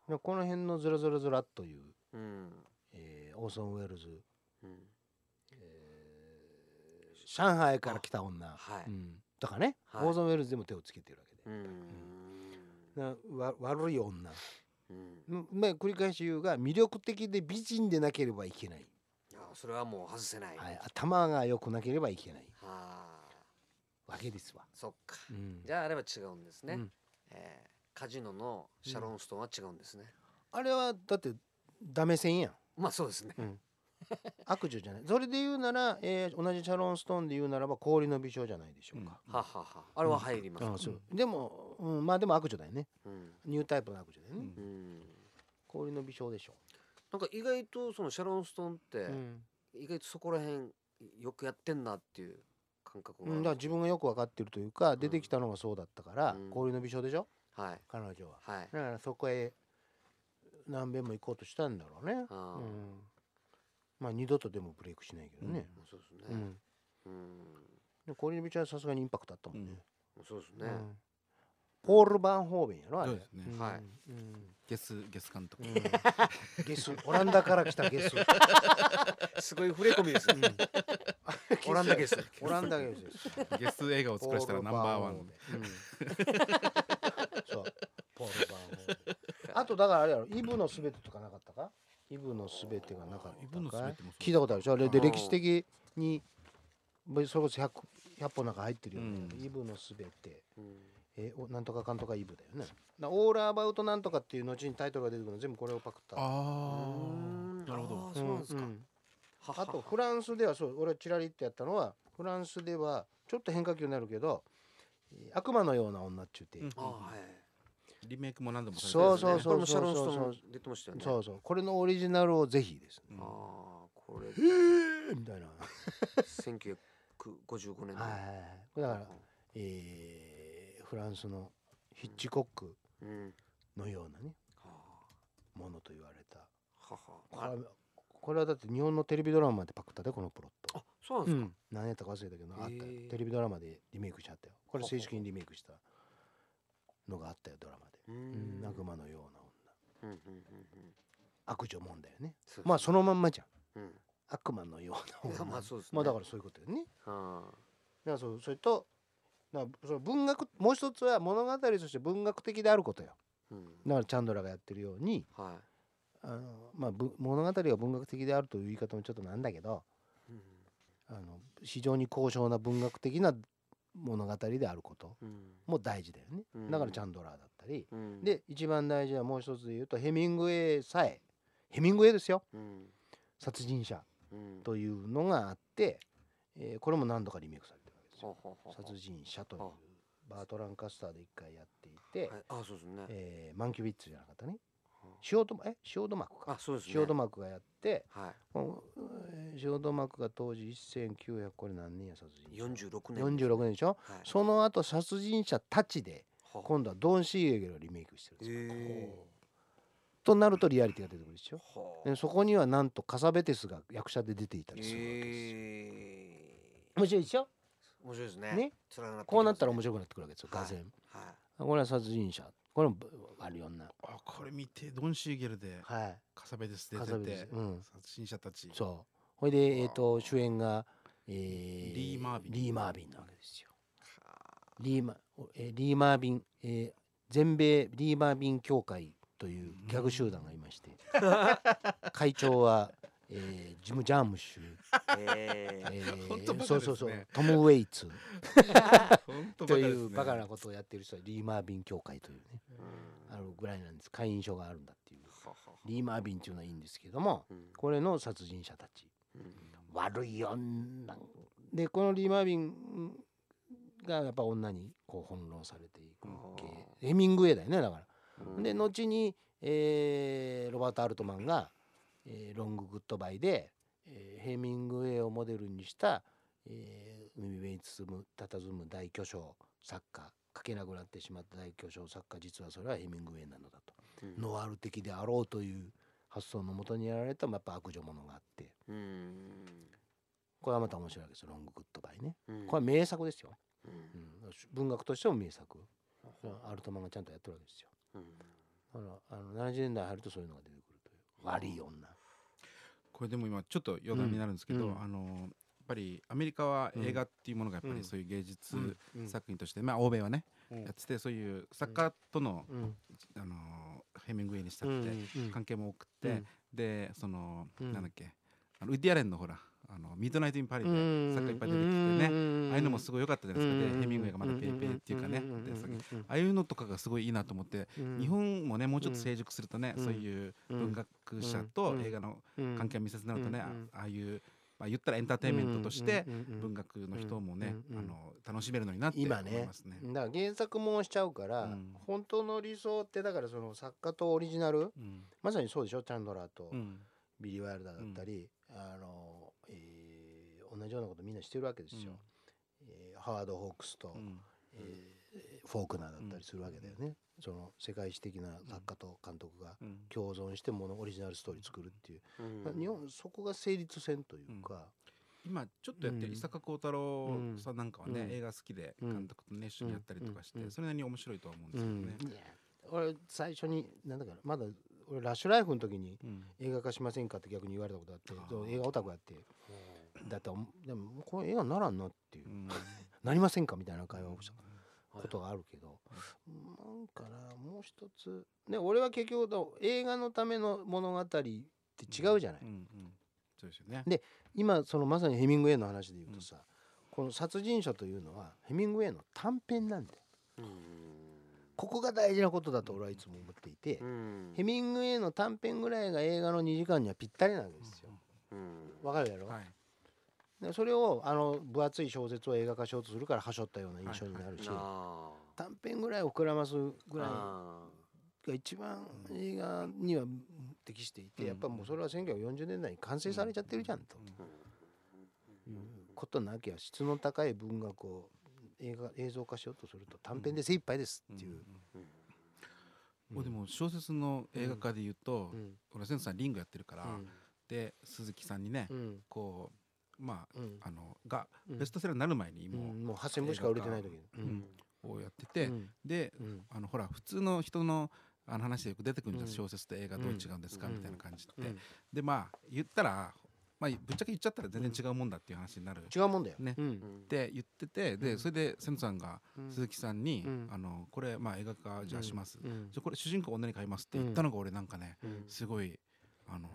ね。この辺のズラズラズラという、うんえー、オーソン・ウェルズ、うんえー、上海から来た女、はいうん、とかね、はい、オーソン・ウェルズでも手をつけてるわけで、うんうん、わ悪い女、うんまあ、繰り返し言うが魅力的で美人でなければいけない。いやそれはもう外せない、はい、頭が良くなければいけないはわけですわ。そっか、うん、じゃああれは違うんですね、うんえー、カジノのシャロン・ストーンは違うんですね、うん、あれはだってダメ線やん。まあそうですね、うん、悪女じゃない。それで言うなら、えー、同じシャロンストーンで言うならば氷の美少じゃないでしょうか、うん、はははあれは入ります、うんうん、そうでも、うん、まあでも悪女だよね、うん、ニュータイプの悪女だよね、うん、氷の美少でしょ。なんか意外とそのシャロンストーンって、うん、意外とそこら辺よくやってんなっていう感覚が、うん、だから自分がよく分かってるというか、うん、出てきたのがそうだったから、うん、氷の美少でしょ、はい、彼女は、はい、だからそこへ何べんも行こうとしたんだろうね、あうん、まあ二度とでもブレイクしないけどね、うん、そうですね、うんうん、氷の美少はさすがにインパクトあったもんね、うん、そうですね、うん、ポール・バンホーベンやろあれ。そうですね、うんはいうん、ゲスゲス監督、うん、ゲスオランダから来たゲスすごい触れ込みです、うん、オランダゲスオランダゲスですゲス映画を作らせたらナンバーワン、うん、そうポール・バンホーベンあとだからあれやろイブのすべてとかなかったか。イブのすべてがなかったか聞いたことあるでしょ。で歴史的にそれこそ ひゃく, ひゃっぽんなんか入ってるよね、うん、イブのすべて、うんえー、なんとかかんとかイブだよね。だオールアバウトなんとかっていう後にタイトルが出てくるの全部これをパクった。あーなるほど、うん、そうなんですか、うん、あとフランスではそう俺チラリってやったのはフランスではちょっと変化球になるけど悪魔のような女っちゅうて、うん、あはいリメイクも何度もされてるんですね。そうそうそうそうそうそう出てましたよね。そうそうこれのオリジナルをぜひですね。ああこれへえみたいなせんきゅうひゃくごじゅうごねんだから、えー、フランスのヒッチコックのようなね、うんうん、ものと言われたははこれはこれはだって日本のテレビドラマでパクったで、このプロット。あ、そうなんですか。うん、何やったか忘れたけどあったよ、テレビドラマでリメイクしちゃったよ。これ正式にリメイクしたのがあったよ、ドラマで。うん、悪魔のような女。うんうんうんうん、悪女もんだよね。まあそのまんまじゃん。うん、悪魔のような女。まあそうですね。まあだからそういうことよね。ああ。だからそうそれと、だからその文学、もう一つは物語として文学的であることよ。うん、だからチャンドラがやってるように、はい、あのまあ、物語が文学的であるという言い方もちょっとなんだけど、うん、あの非常に高尚な文学的な物語であることも大事だよね、うん、だからチャンドラーだったり、うん、で一番大事なもう一つで言うとヘミングウェイさえヘミングウェイですよ、うん、殺人者というのがあって、えー、これも何度かリメイクされてるわけですよ、うん、殺人者というバートラン・カスターで一回やっていて、ああそうですね、えー、マンキュビッツじゃなかったね、塩戸え塩戸幕か、あそうです、ね、塩戸幕がやって、はい、塩戸幕が当時せんきゅうひゃくこれ何年や殺人者よんじゅうろくねんよんじゅうろくねんでしょ、はい、その後殺人者たちで今度はドン・シーゲルをリメイクしてるんですよ。となるとリアリティが出てくるでしょ。でそこにはなんとカサベテスが役者で出ていたりするわけです。面白いでしょ。面白いですね。ね、連なってきますね。こうなったら面白くなってくるわけですよ、がぜん。はいはい、これは殺人者、これも悪い女。あ、これ見てドン・シーゲルで、はい、カサベです出てて、うん、殺人者たち。そう、ほいでえっ、ー、と主演が、えー、リー・マービンリー・マービンなわけですよ。リーマ、えー、リー・マービン、えー、全米リー・マービン協会というギャグ集団がいまして、うん、会長は、えー、ジム・ジャームッシュ、えーえー、本当バカですね。そうそうそう、トム・ウェイツというバカなことをやっている人はリー・マービン協会というね、あのぐらいなんです。会員証があるんだっていう。リー・マービンっていうのはいいんですけども、これの殺人者たち、うん、悪い女で、このリー・マービンがやっぱ女にこう翻弄されていく系、ヘミングウェイだよね、だから。で後に、えー、ロバート・アルトマンがえー、ロンググッドバイで、えー、ヘミングウェイをモデルにした、えー、海辺に包む佇む大巨匠作家、書けなくなってしまった大巨匠作家、実はそれはヘミングウェイなのだと、うん、ノワール的であろうという発想のもとにやられた、まあ、やっぱ悪女ものがあって、うん、これはまた面白いわけですよ、ロンググッドバイね、うん、これは名作ですよ、うんうん、文学としても名作、うん、アルトマンがちゃんとやってるわけですよ、うん、あのあのななじゅうねんだい入るとそういうのが出てくるという、うん、悪い女。これでも今ちょっと余談になるんですけど、うん、あのやっぱりアメリカは映画っていうものがやっぱりそういう芸術作品として、まあ欧米はね、うん、やってて、そういう作家との、うん、あのヘミングウェイにしたくて関係も多くて、うん、でその、うん、なんだっけ、あのウッディアレンのほらあのミッドナイトインパリで作家いっぱい出てきてね、うん、ああいうのもすごい良かったじゃないですか、ね、ヘミングウェイがまだペイペイっていうかね、うん、でああいうのとかがすごいいいなと思って、うん、日本もねもうちょっと成熟するとね、うん、そういう文学者と映画の関係を密接になるとね、うん、ああいう、まあ、言ったらエンターテインメントとして文学の人もね、うん、あの楽しめるのになって思います ね, 今ね。だから原作もしちゃうから、うん、本当の理想ってだからその作家とオリジナル、うん、まさにそうでしょ、チャンドラーとビリー・ワイルダーだったり、うん、あのえー、同じようなことみんなしてるわけですよ、うん、えー、ハワード・ホークスと、うん、えー、フォークナーだったりするわけだよね、うん、その世界史的な作家と監督が共存してものオリジナルストーリー作るっていう、うん、日本そこが成立せんというか、うん、今ちょっとやってる伊坂幸太郎さんなんかはね、うん、映画好きで監督とね一緒にやったりとかして、うん、それなりに面白いとは思うんですけどね、うん、俺最初になんだかまだ俺ラッシュライフの時に映画化しませんかって逆に言われたことあって、うん、映画オタクやって、だってでもこれ映画にならんなっていう、うん、なりませんかみたいな会話をしたことがあるけど、うん、なんかなもう一つね、俺は結局映画のための物語って違うじゃない、うんうんうん、そうですよね。で今そのまさにヘミングウェイの話で言うとさ、うん、この殺人者というのはヘミングウェイの短編なんだよ、うん、ここが大事なことだと俺はいつも思っていて、うん、ヘミングウェイの短編ぐらいが映画のにじかんにはぴったりなんですよ。わ、うん、かるやろ、はい、でそれをあの分厚い小説を映画化しようとするからはしょったような印象になるし、はいはい、短編ぐらいを膨らますぐらいが一番映画には適していて、やっぱもうそれはせんきゅうひゃくよんじゅうねんだいに完成されちゃってるじゃんと、うんうん、ことなきゃ質の高い文学を映画映像化しようとすると短編で精一杯ですっていう、うんうん、でも小説の映画化で言うと、うん、俺センさんリングやってるから、うん、で鈴木さんにね、うん、こうまあ、うん、あのが、うん、ベストセラーになる前にもう、うん、もうはっせんぶんしか売れてない時に、うんうん、をやってて、うん、で、うん、あのほら普通の人のあの話でよく出てくるんです、うん、小説と映画どう違うんですか、うん、みたいな感じで、うん、でまあ言ったら、まあ、ぶっちゃけ言っちゃったら全然違うもんだっていう話になる、ね、違うもんだよ、ね、うん、って言ってて、でそれでセノさんが鈴木さんに、うん、あのこれまあ映画化じゃあします、うん、じゃこれ主人公女に買いますって言ったのが俺なんかね、うん、すごいあの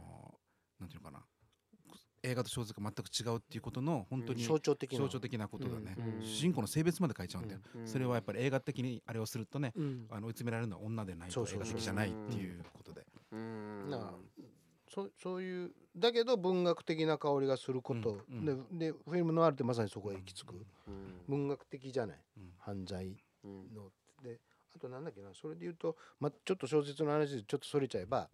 なんていうのかな、映画と小説が全く違うっていうことの本当に象徴的 な, 象徴的なことだね、うん、主人公の性別まで変えちゃうんだよ、うん、それはやっぱり映画的にあれをするとね、うん、あの追い詰められるのは女でないと映画的じゃないっていうことで、うんうん、なんか そ, そういうだけど文学的な香りがすること、うんうん、で, でフィルムノワールってまさにそこへ行き着く、うん、文学的じゃない、うん、犯罪ので、あとなんだっけな、それで言うと、ま、ちょっと小説の話でちょっとそれちゃえば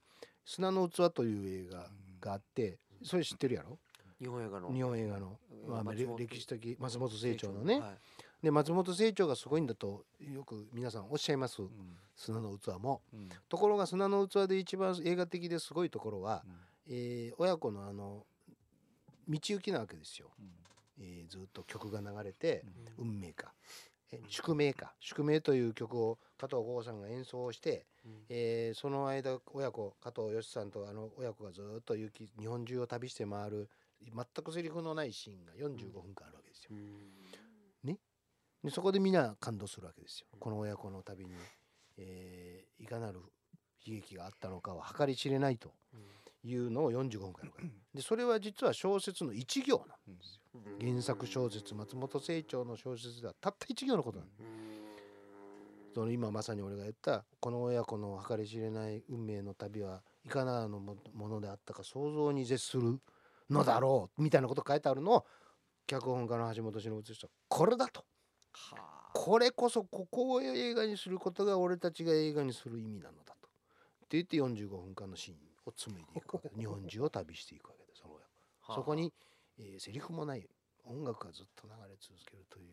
砂の器という映画があって、うん、それ知ってるやろ、日本映画の日本映画の、まあ、歴史的松本清張のね、はい、で松本清張がすごいんだとよく皆さんおっしゃいます、うん、砂の器も、うん、ところが砂の器で一番映画的ですごいところは、うん、えー、親子のあの道行きなわけですよ、うん、えー、ずっと曲が流れて、うん、運命かえ宿命か宿命という曲を加藤剛さんが演奏をして、うん、えー、その間親子加藤義さんとあの親子がずっと行き日本中を旅して回る全くセリフのないシーンがよんじゅうごふんかんあるわけですよ、ね、でそこでみんな感動するわけですよ、この親子の旅に、えー、いかなる悲劇があったのかは計り知れないというのをよんじゅうごふんかんあるで、それは実は小説の一行なんですよ、原作小説松本清張の小説ではたった一行のことなんです。その今まさに俺が言ったこの親子の計り知れない運命の旅はいかなるものであったか想像に絶するのだろうみたいなこと書いてあるのを脚本家の橋本忍としてはこれだと、はあ、これこそここを映画にすることが俺たちが映画にする意味なのだとって言ってよんじゅうごふんかんのシーンを紡いでいくわけで日本中を旅していくわけで そ, の、はあ、そこに、えー、セリフもない音楽がずっと流れ続けるという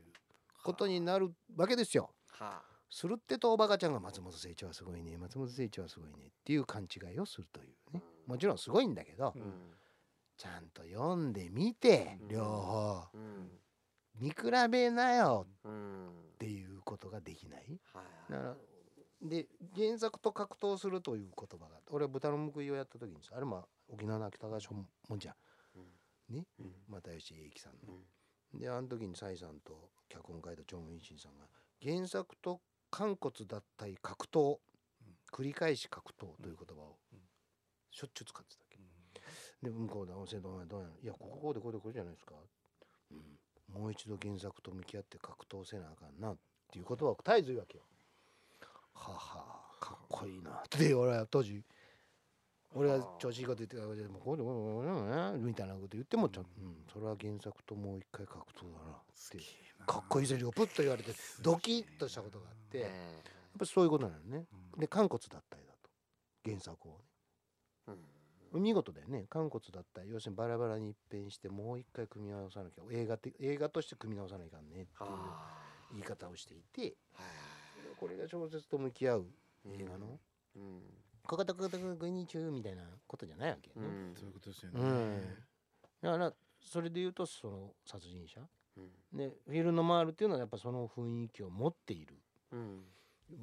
ことになるわけですよ、はあ、するってとおばかちゃんが松本清張はすごいね松本清張はすごいねっていう勘違いをするというね、もちろんすごいんだけど、うん、ちゃんと読んでみて、うん、両方、うん、見比べなよ、うん、っていうことができない、はい、だからで原作と格闘するという言葉が俺は豚の報いをやった時にあれも沖縄の芥川賞もんじゃ、うん、ね、うん、又吉英樹さんの、うん、であの時に蔡さんと脚本書いたチョン・インシンさんが原作と肝骨脱退格闘、うん、繰り返し格闘という言葉をしょっちゅう使ってたっけ、うん、で向こうで温泉どうやどうやいやこここうでこうでこうじゃないですか、うん、もう一度原作と向き合って格闘せなあかんなっていう言葉を絶えず言うわけよ、ははあ、かっこいいなって俺は当時俺は調子いいこと言ってたわけでもこうでこうでこうでみたいなこと言ってもちゃん、うんうん、それは原作ともう一回格闘だなってかっこいいセリフをプッと言われてドキッとしたことがあって、やっぱそういうことなのね、うん、で肝骨脱退だと原作をね、うん、見事だよね、肝骨だったら要するにバラバラに一変してもう一回組み直さなきゃ映画って映画として組み直さないかんねっていう言い方をしていて、これが小説と向き合う映画のかかたかかたかぐにちゅうみたいなことじゃないわけよね、うん、そういうことですよね、うん、だからそれで言うとその殺人者、うん、でフィルノワールっていうのはやっぱその雰囲気を持っている、うん、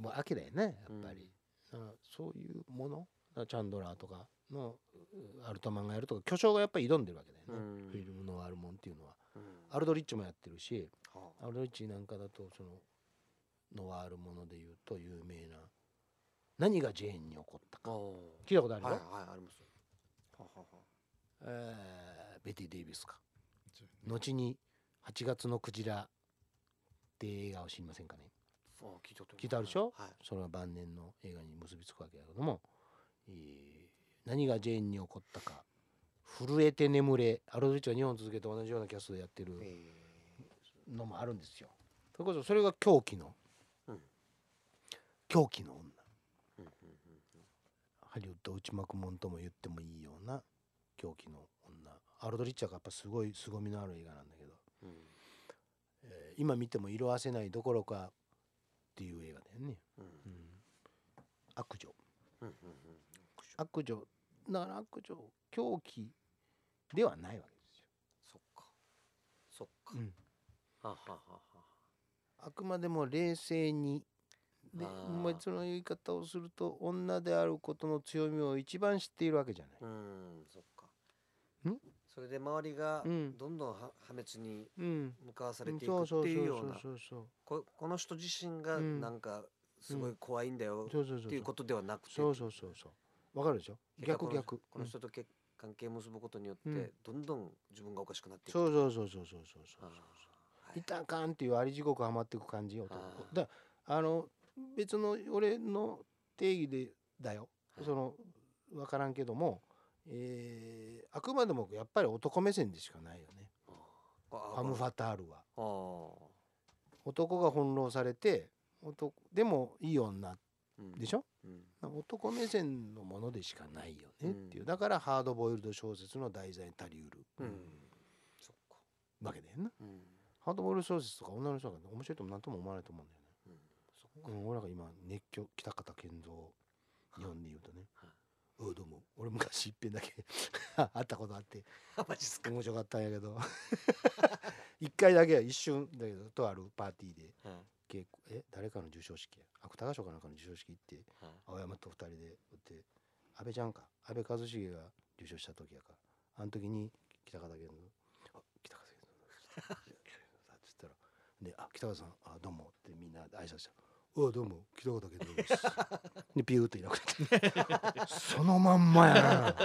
もうわけだよねやっぱり、うん、そういうものチャンドラーとかのアルトマンがやるとか巨匠がやっぱり挑んでるわけだよね、うん、フィルムノワールもんっていうのは、うん、アルドリッチもやってるし、はあ、アルドリッチなんかだとそのノワールものでいうと有名な何がジェーンに起こったか聞いたことあるよ、はいはい、あります、ははは、えー、ベティ・デイビスか、ね、後にはちがつのクジラって映画を知りませんかね、あ聞いたこと聞いたあるでしょ、はい、それは晩年の映画に結びつくわけだけども、えー、何がジェーンに起こったか震えて眠れアルドリッチがにほん続けて同じようなキャストでやってるのもあるんですよ、それこそそれが狂気の、うん、狂気の女、うんうんうん、ハリウッド内幕もんとも言ってもいいような狂気の女、アルドリッチがやっぱすごい凄みのある映画なんだけど、うん、えー、今見ても色褪せないどころかっていう映画だよね、うんうん、悪女、うんうんうん、悪女だから悪女狂気ではないわけですよ。そっかそっか、うん、はははは。あくまでも冷静にで、その言い方をすると女であることの強みを一番知っているわけじゃない。うん、そっか。ん？それで周りがどんどん破滅に向かわされていくっていうような、この人自身がなんかすごい怖いんだよっていうことではなくて、そうそうそうそう。わかるでしょ？逆逆。この人と関係を結ぶことによってどんどん自分がおかしくなっていく。そうそうそうそうそうそうそう。いたかんっていうあり地獄はまっていく感じよ。だあの。別の俺の定義でだよ、はい、その分からんけども、えー、あくまでもやっぱり男目線でしかないよね。アム・ファタールは男が翻弄されて男でもいい女でしょ、うんうん、男目線のものでしかないよねっていう、うん、だからハードボイルド小説の題材に足りうる、うん、そっかわけだよな、うん、ハードボイルド小説とか女の人が面白いとも何とも思わないと思うんだよね。うん、俺が今熱狂北方健三を日本で言うとね、はいはい、どうも俺昔一遍だけ会ったことあって面白かったんやけど一回だけは一瞬だけどとあるパーティーで、はい、結構え誰かの授賞式や芥川賞かなんかの授賞式行って、はい、青山と二人でおって安倍ちゃんか安倍一茂が受賞した時やからあの時に北方健三あ北方健三って言ったらであ北方さんあどうもってみんな挨拶したら。おどうも北方健三ですでピューっていなくなってそのまんまやな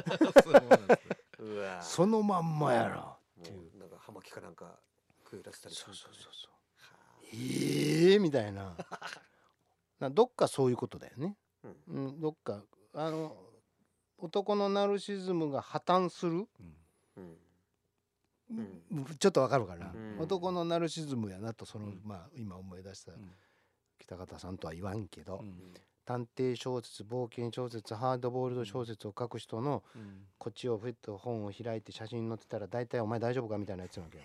そのまんまやなっていうなんか葉巻かなんか食い出したりそうそうそうそうええみたいなどっかそういうことだよね、うんうん、どっかあの男のナルシズムが破綻する、うんうん、ちょっとわかるかな、うん、男のナルシズムやなとその、うんまあ、今思い出した、うん北方さんとは言わんけど、うん、探偵小説冒険小説ハードボイルド小説を書く人の、うん、こっちをふっと本を開いて写真載ってたら大体お前大丈夫かみたいなやつなわけよ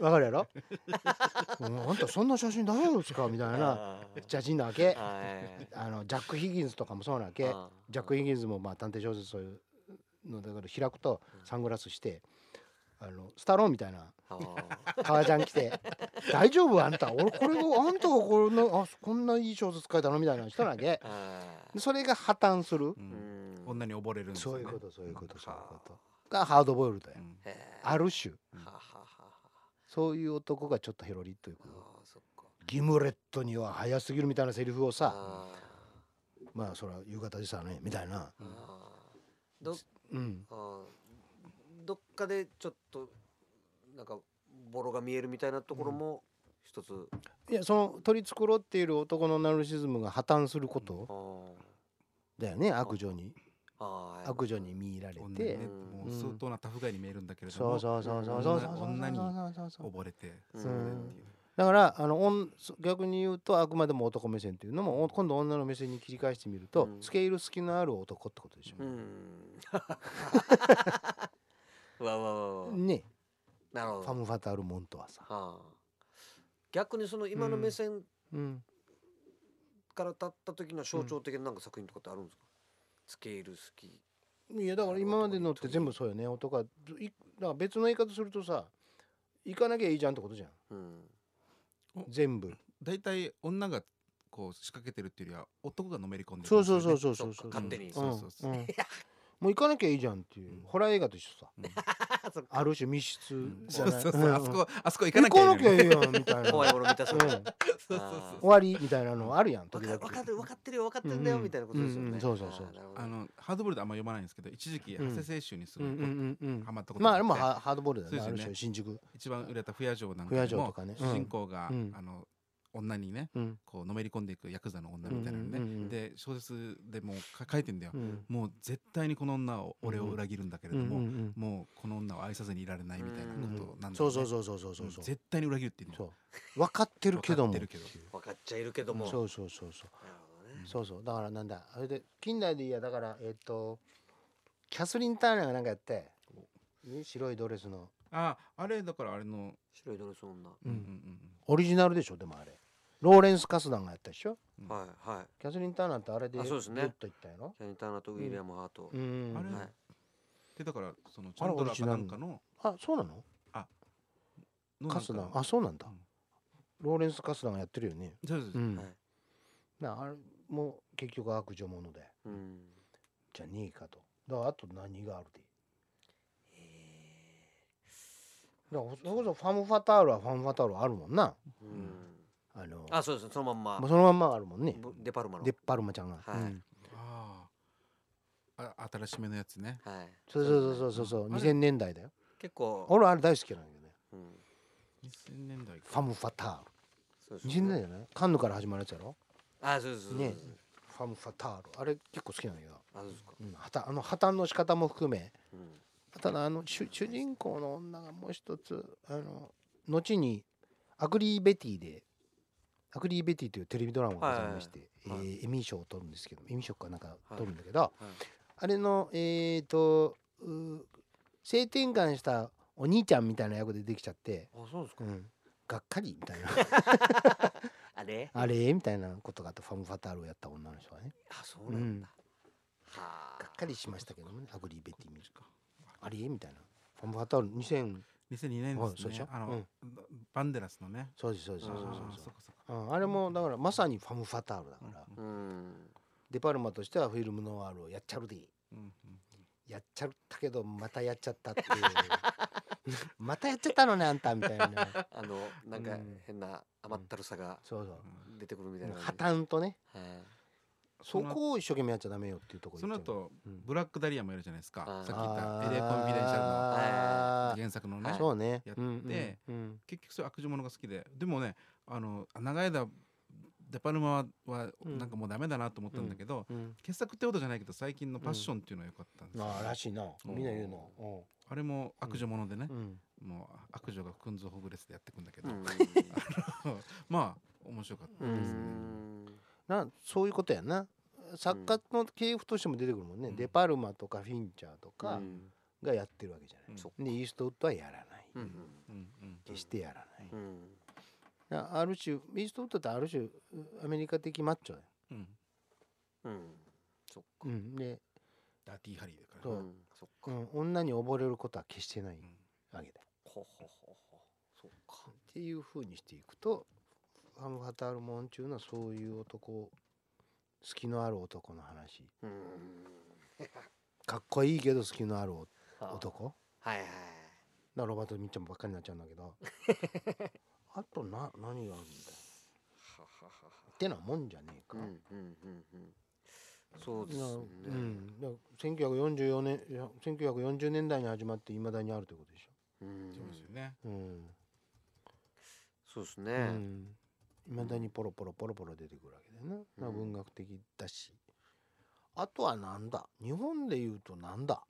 わかるやろあんたそんな写真大丈夫ですかみたいな写真なわけあのジャック・ヒギンズとかもそうなわけジャック・ヒギンズもまあ探偵小説そういうのだから開くとサングラスしてあのスタローンみたいな革ジャン着て大丈夫あんた俺これをあんたが こ, のあこんないい小説書いたのみたいな人なんでそれが破綻する、うん、女に溺れるんですよね。そういうことそういうことそういうことがハードボイルドや、うん、ある種、うん、そういう男がちょっとヘロリというかギムレットには早すぎるみたいなセリフをさまあそれは夕方でしたねみたいなどうんどっかでちょっとなんかボロが見えるみたいなところも一つ、うん、いやその取り繕っている男のナルシズムが破綻すること、うん、だよね悪女にあ悪女に見入られて、ね、もう相当なタフガイに見えるんだけれども女に溺れてだからあの逆に言うとあくまでも男目線というのも今度女の目線に切り返してみると、うん、スケール隙のある男ってことでしょ、うんわわわね、なるほどファム・ファタール・モントはさ、はあ、逆にその今の目線から立った時の象徴的ななんか作品とかってあるんですか、うん、スケール好きいやだから今までのって全部そうよね男はだから別の言い方するとさ行かなきゃいいじゃんってことじゃん、うん、全部だいたい女がこう仕掛けてるっていうよりは男がのめり込んでるんですよねそうそうそうそうそう勝手にそうそうそう、うんうんもう行かなきゃいいじゃんっていう、うん、ホラー映画と一緒さ、うん、ある種密室じゃない、そうそうそう、うん、あそこあそこ行かなきゃいいよみたいな怖いもの見たそうそうそう終わりみたいなのあるやん分かって分かってるよ分かってるんだよ、うん、みたいなことですよね、うんうん、そうそうそうあのハードボイルドあんま読まないんですけど一時期長谷青春にすごいハマったことがあって、うんうんうんうん、まあでもハードボイルドだよね、ある種新宿一番売れた不夜城なんかも主人公が、うん、あの女にね、うん、こうのめり込んでいくヤクザの女みたいなのね、うんうんうん、で小説でもう書いてんだよ、うん、もう絶対にこの女を俺を裏切るんだけれども、うんうんうん、もうこの女を愛さずにいられないみたいなことなんだよね、うんうん、そうそうそうそうそうそう絶対に裏切るっていうの分かってるけども分かってるけど分かっちゃいるけどもそうそうそうそうそうそうだからなんだあれで近代でいやだからえっとキャスリン・ターナーがなんかやって白いドレスのああれだからあれの白いドレス女、うんうんうん、オリジナルでしょでもあれローレンス・カスダンがやったでしょ、うん、はいはいキャスリン・ターナーってあれでグッといったやろ、ね、キャスリン・ターナーとウィリアム・ハート、うんうん、あれ、はい、でだからそのチャンドラかなんかの あ, あそうなのあのカスナーあそうなんだ、うん、ローレンス・カスナーがやってるよね。そうです、うんはい、なあれも結局悪女もので、うん、じゃねえかと。だからあと何があるでだからそれこそファム・ファタールはファム・ファタールあるもんな、うん、あのあそうですそのまんまそのまんまあるもんね。デパルマのデパルマちゃんが、はいうん、ああ新しめのやつね、はい、そうそうそうそうそうにせんねんだいだよ。結構俺あれ大好きなんだよね、うん、にせんねんだいファム・ファタールそうそうにせんねんだいじゃないカンヌから始まるやつやろ。あそうそうそうそう、ね、ファム・ファタールあれ結構好きなんだけど。あそうですか、うん、旗あの破綻の仕方も含め、うんただあの主人公の女がもう一つあの後にアグリーベティでアグリーベティというテレビドラマがございまして、はいはいえーはい、エミー賞を取るんですけどエミー賞かなんか取るんだけど、はいはい、あれのえっ、ー、と性転換したお兄ちゃんみたいな役でできちゃって。あそうですか、うん、がっかりみたいなあれあれみたいなことがあってファム・ファタールをやった女の人はね。あそうなんだ、うん、はがっかりしましたけどもね。アグリーベティ見るかありえみたいな。ファム・ファタールにせんにねんですね。あの、うん、バンデラスのね。そうですそうですそうそうそう、うん、あれもだからまさにファム・ファタールだから、うん、デパルマとしてはフィルムノワールをやっちゃるで、うん、やっちゃったけどまたやっちゃったっていうまたやっちゃったのねあんたみたいなあのなんか変な甘ったるさが出てくるみたいな、うん、破綻とね、はいそこを一生懸命やっちゃダメよっていうところ。その後、うん、ブラックダリアもやるじゃないですか。さっき言ったエレコンビデンシャルの原作のね、そうねやって、うんうん、結局そういう悪女ものが好きで、でもねあの長い間デパルマは、うん、なんかもうダメだなと思ったんだけど、うんうん、傑作ってことじゃないけど最近のパッションっていうのは良かったんですよ、うん、あらしいなみんな言うの。あれも悪女ものでね、うんうん、もう悪女がくんぞほぐれつでやってくんだけど、うん、あのまあ面白かったですね、うんなそういうことやな。作家の系譜としても出てくるもんね、うん、デパルマとかフィンチャーとかがやってるわけじゃない、うん、でイーストウッドはやらない、うんうん、決してやらない、うん、だある種イーストウッドってある種アメリカ的マッチョだよ、うんうん、そっか、うん、でダーティーハリーだから、うんそっかうん、女に溺れることは決してないわけだ、うん、ほほほほそっかっていう風にしていくとファム・ファタールモンっていうのはそういう男隙のある男の話うんかっこいいけど隙のある男はいはいだロバート・ミッチャムばっかりになっちゃうんだけどあとな何があるんだってなもんじゃねえか、うんうんうんうん、そうですね、うん、だせんきゅうひゃくよんじゅうよねんせんきゅうひゃくよんじゅうねんだいに始まっていまだにあるということでしょ。うんそうですよね、うん、そうですね、うんいまだにポロポロポロポロ出てくるわけだよね、うん、文学的だしあとはなんだ日本で言うとなんだ、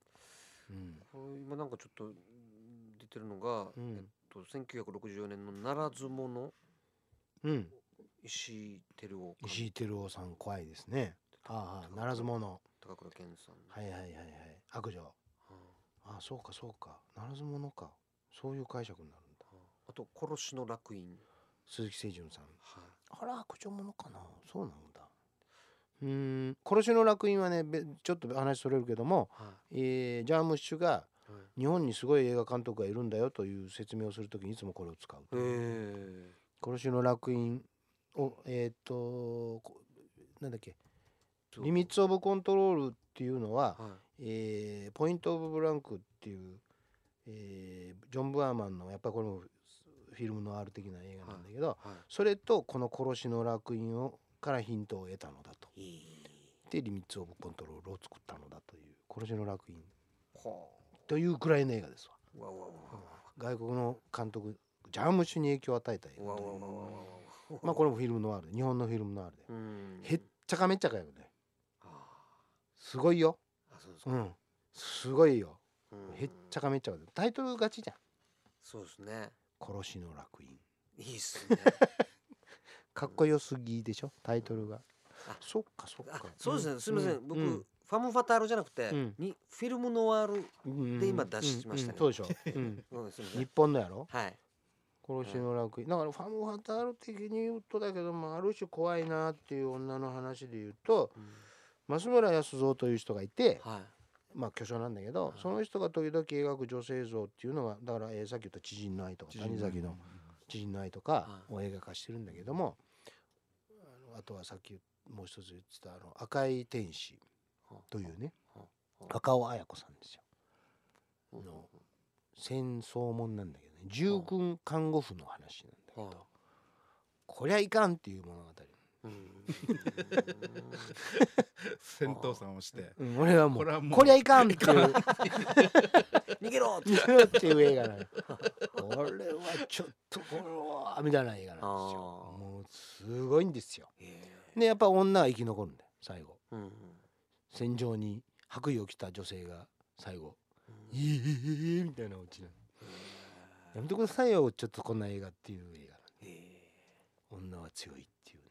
うん、今なんかちょっと出てるのが、うんえっと、せんきゅうひゃくろくじゅうよねんのならず者、うん、石井照夫石井照夫さん怖いですね。ああならず者高倉健さんはいはいはいはい悪女、はああそうかそうかならず者かそういう解釈になるんだ、はあ、あと殺しの烙印鈴木清純さん、はい、あら悪女ものかなそうなんだ。うーん殺しの烙印はねちょっと話それるけども、はいえー、ジャームッシュが日本にすごい映画監督がいるんだよという説明をするときにいつもこれを使う。へ殺しの烙印をえっ、ー、となんだっけリミッツオブコントロールっていうのは、はいえー、ポイントオブブランクっていう、えー、ジョン・ブアーマンのやっぱりこれもフィルムノワール的な映画なんだけど、はいはい、それとこの殺しの烙印をからヒントを得たのだと、えー、でリミッツオブコントロールを作ったのだという殺しの烙印というくらいの映画ですわ。わわわわ外国の監督ジャームッシュに影響を与えた映画というわわわわわまあこれもフィルムノワールで日本のフィルムノワールでうんへっちゃかめっちゃかやるね。すごいよ。あそうですか、うん、すごいよへっちゃかめっちゃかでタイトル勝ちじゃん。そうですね殺しの烙印いいっすねかっこよすぎでしょタイトルが、うん、そっかそっかそうですね、うん、すみません、うん、僕、うん、ファム・ファタールじゃなくて、うん、にフィルム・ノワールで今出しましたね、うんうんうん、そうでしょ、うんうん、日本のやろはい殺しの烙印だからファム・ファタール的に言うとだけどもある種怖いなっていう女の話で言うと、うん、増村康造という人がいて、はいまあ巨匠なんだけど、はい、その人が時々描く女性像っていうのがだから、えー、さっき言った知人の愛とか谷崎の知人の愛とかを映画化してるんだけども、はい、あのあとはさっきもう一つ言ってたあの赤い天使というね、はい、赤尾綾子さんですよ、はい、の戦争もんなんだけどね、従軍看護婦の話なんだけど、はい、こりゃいかんっていう物語。うん、戦闘さんをして、うん、俺はもうこりゃいかんっていう逃げろっていう映画なの。これはちょっとこれはみたいな映画なんですよ。もうすごいんですよ。でやっぱ女は生き残るんだよ最後、うんうん、戦場に白衣を着た女性が最後「ええ」みたいなオチなの。やめてくださいよちょっとこんな映画っていう映画なんで、女は強いっていうね。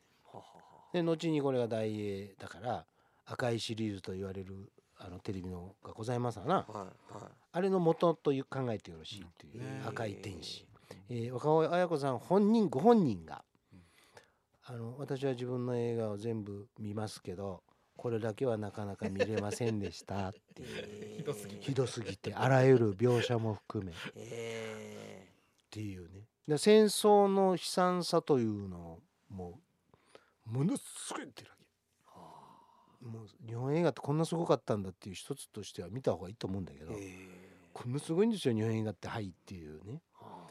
で後にこれが大映だから赤いシリーズと言われるあのテレビのがございますわな、はいはい、あれの元という考えてよろしいという赤い天使、えー、若尾綾子さん本人ご本人が、うん、あの私は自分の映画を全部見ますけどこれだけはなかなか見れませんでしたっていうひどすぎてひどすぎてあらゆる描写も含めっていうね。で戦争の悲惨さというのもものすごいってるわけ、はあ、もう日本映画ってこんなすごかったんだっていう一つとしては見た方がいいと思うんだけど、こんなすごいんですよ日本映画ってはいっていうね、は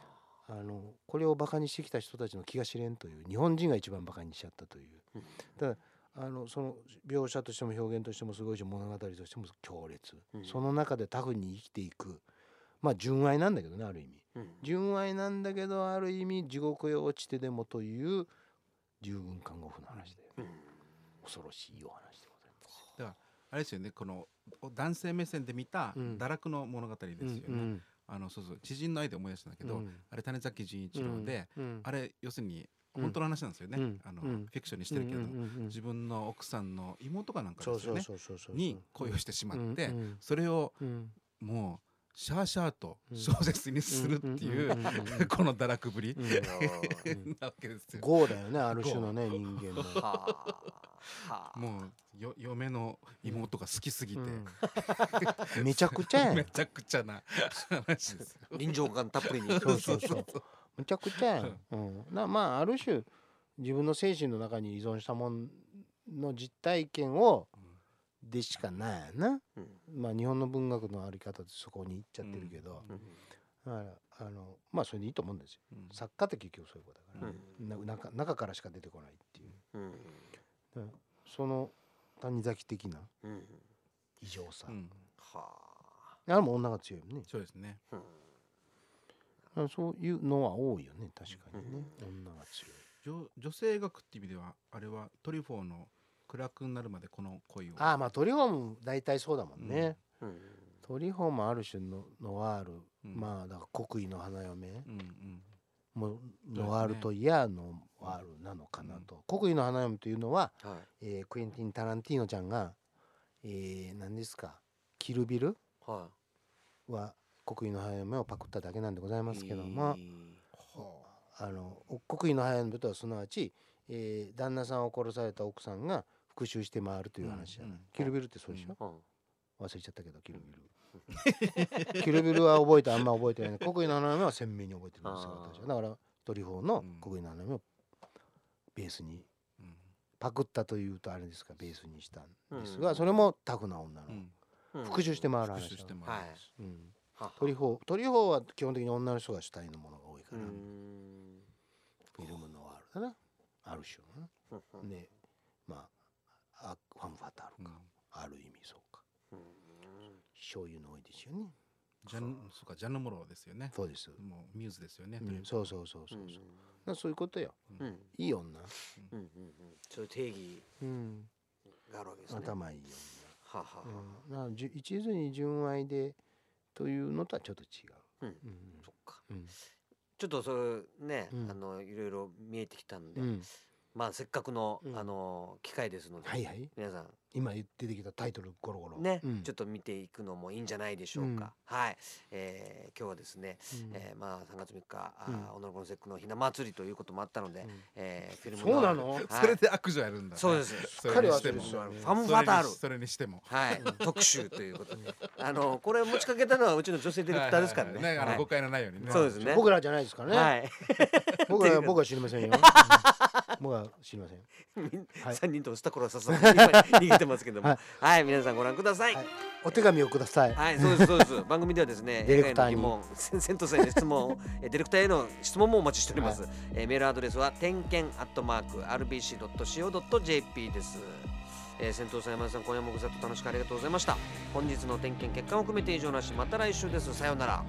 あ、あのこれをバカにしてきた人たちの気が知れんという日本人が一番バカにしちゃったという、うん、ただあのその描写としても表現としてもすごいし物語としても強烈、うん、その中でタフに生きていくまあ純愛なんだけどねある意味、うん、純愛なんだけどある意味地獄へ落ちてでもという従軍看護婦の話で、うん、恐ろしいお話でございます。だからあれですよね、この男性目線で見た堕落の物語ですよね。うんうん、あのそうそう知人の愛で思い出したんだけど、うん、あれ谷崎潤一郎で、うん、あれ要するに本当の話なんですよね。うん、あの、うん、フィクションにしてるけど、うん、自分の奥さんの妹かなんかですよねに恋をしてしまって、うん、それを、うん、もうシャーシャーと小説にするっていうこの堕落ぶりなわけですよ。ゴーだよねある種のね人間のもうよ嫁の妹が好きすぎて、うん、めちゃくちゃやんめちゃくちゃな話ですよ臨場感たっぷりにそうそうそうめちゃくちゃやん、うん、なまあある種自分の精神の中に依存したもんの実体験をでしかないな、うん、まあ日本の文学のあり方ってそこに行っちゃってるけど、うんうん、だからあのまあそれでいいと思うんですよ、うん、作家って結局そういうことだから、うん、な中、中からしか出てこないっていう、うん、その谷崎的な異常さ、うん、あれも女が強いよね。そうですね、うん、そういうのは多いよね確かにね、うん、女が強い 女, 女性学っていう意味ではあれはトリフォーの暗くなるまでこの恋をああまあトリフォーも大体そうだもんね、うんうん、トリフォーもある種のノワール、うん、まあだから国威の花嫁、うんうん、もうノワールといやノワールなのかなと、うん、国威の花嫁というのは、はいえー、クエンティン・タランティーノちゃんが、えー、何ですかキルビル は, は国威の花嫁をパクっただけなんでございますけども、えー、あの国威の花嫁とはすなわち、えー、旦那さんを殺された奥さんが復讐して回るという話じゃない、うんうん、キルビルってそうでしょ、うん、忘れちゃったけどキルビルキルビルは覚えてあんま覚えてない、ね、国威の花嫁は鮮明に覚えてるんですよ私は。だからトリフォーの国威の花嫁をベースに、うん、パクったというとあれですかベースにしたんですが、うん、それもタフな女の、うんうん、復讐して回る話だ、はいうん、トリフォートリフォーは基本的に女の人が主体のものが多いから、うん、フィルムのあるなある種のな、ね、まああファンファタールか、うん、ある意味そうか、うん、醤油の多いですよね。ジャンそうかジャンヌ・モローですよね。そうですもうミューズですよね、うん、そうそうそうそうそう、うん、そういうことよ、うん、いい女、うんうんうん、そういう定義があるわけですね、うん、頭いい女はは、うん、なんか一途に純愛でというのとはちょっと違う、うんうん、そっか、うん、ちょっとそれね、うん、あのいろいろ見えてきたので、うんまあせっかくの、うん、あの機会ですので、はいはい、皆さん今言ってきたタイトルゴロゴロね、うん、ちょっと見ていくのもいいんじゃないでしょうか、うん、はい、えー、今日はですね、うん、えー、まあさんがつみっか、うん、オノラブルの節句のひな祭りということもあったので、うん、えー、フィルムそうなの、はい、それで悪女やるんだ、ね、そうです彼はファムファタールそれにしても、はい、特集ということであのこれ持ちかけたのはうちの女性ディレクターですからね、誤解のないようにね、そうですね、僕らじゃないですからね、はい、僕ら僕は知りませんよ僕は知りませんさんにんともスタコロささ逃げてますけども、はい、はい、皆さんご覧ください、はい、お手紙をください、はい、そうですそうです番組ではですねディレクターにもセントさんへの質問ディレクターへの質問もお待ちしております、はい、えー、メールアドレスは点検アットマーク アールビーシードットシーオードットジェーピー です。えー、先頭さん山田さん今夜もござっと楽しくありがとうございました。本日の点検結果を含めて以上なし、また来週です。さようなら。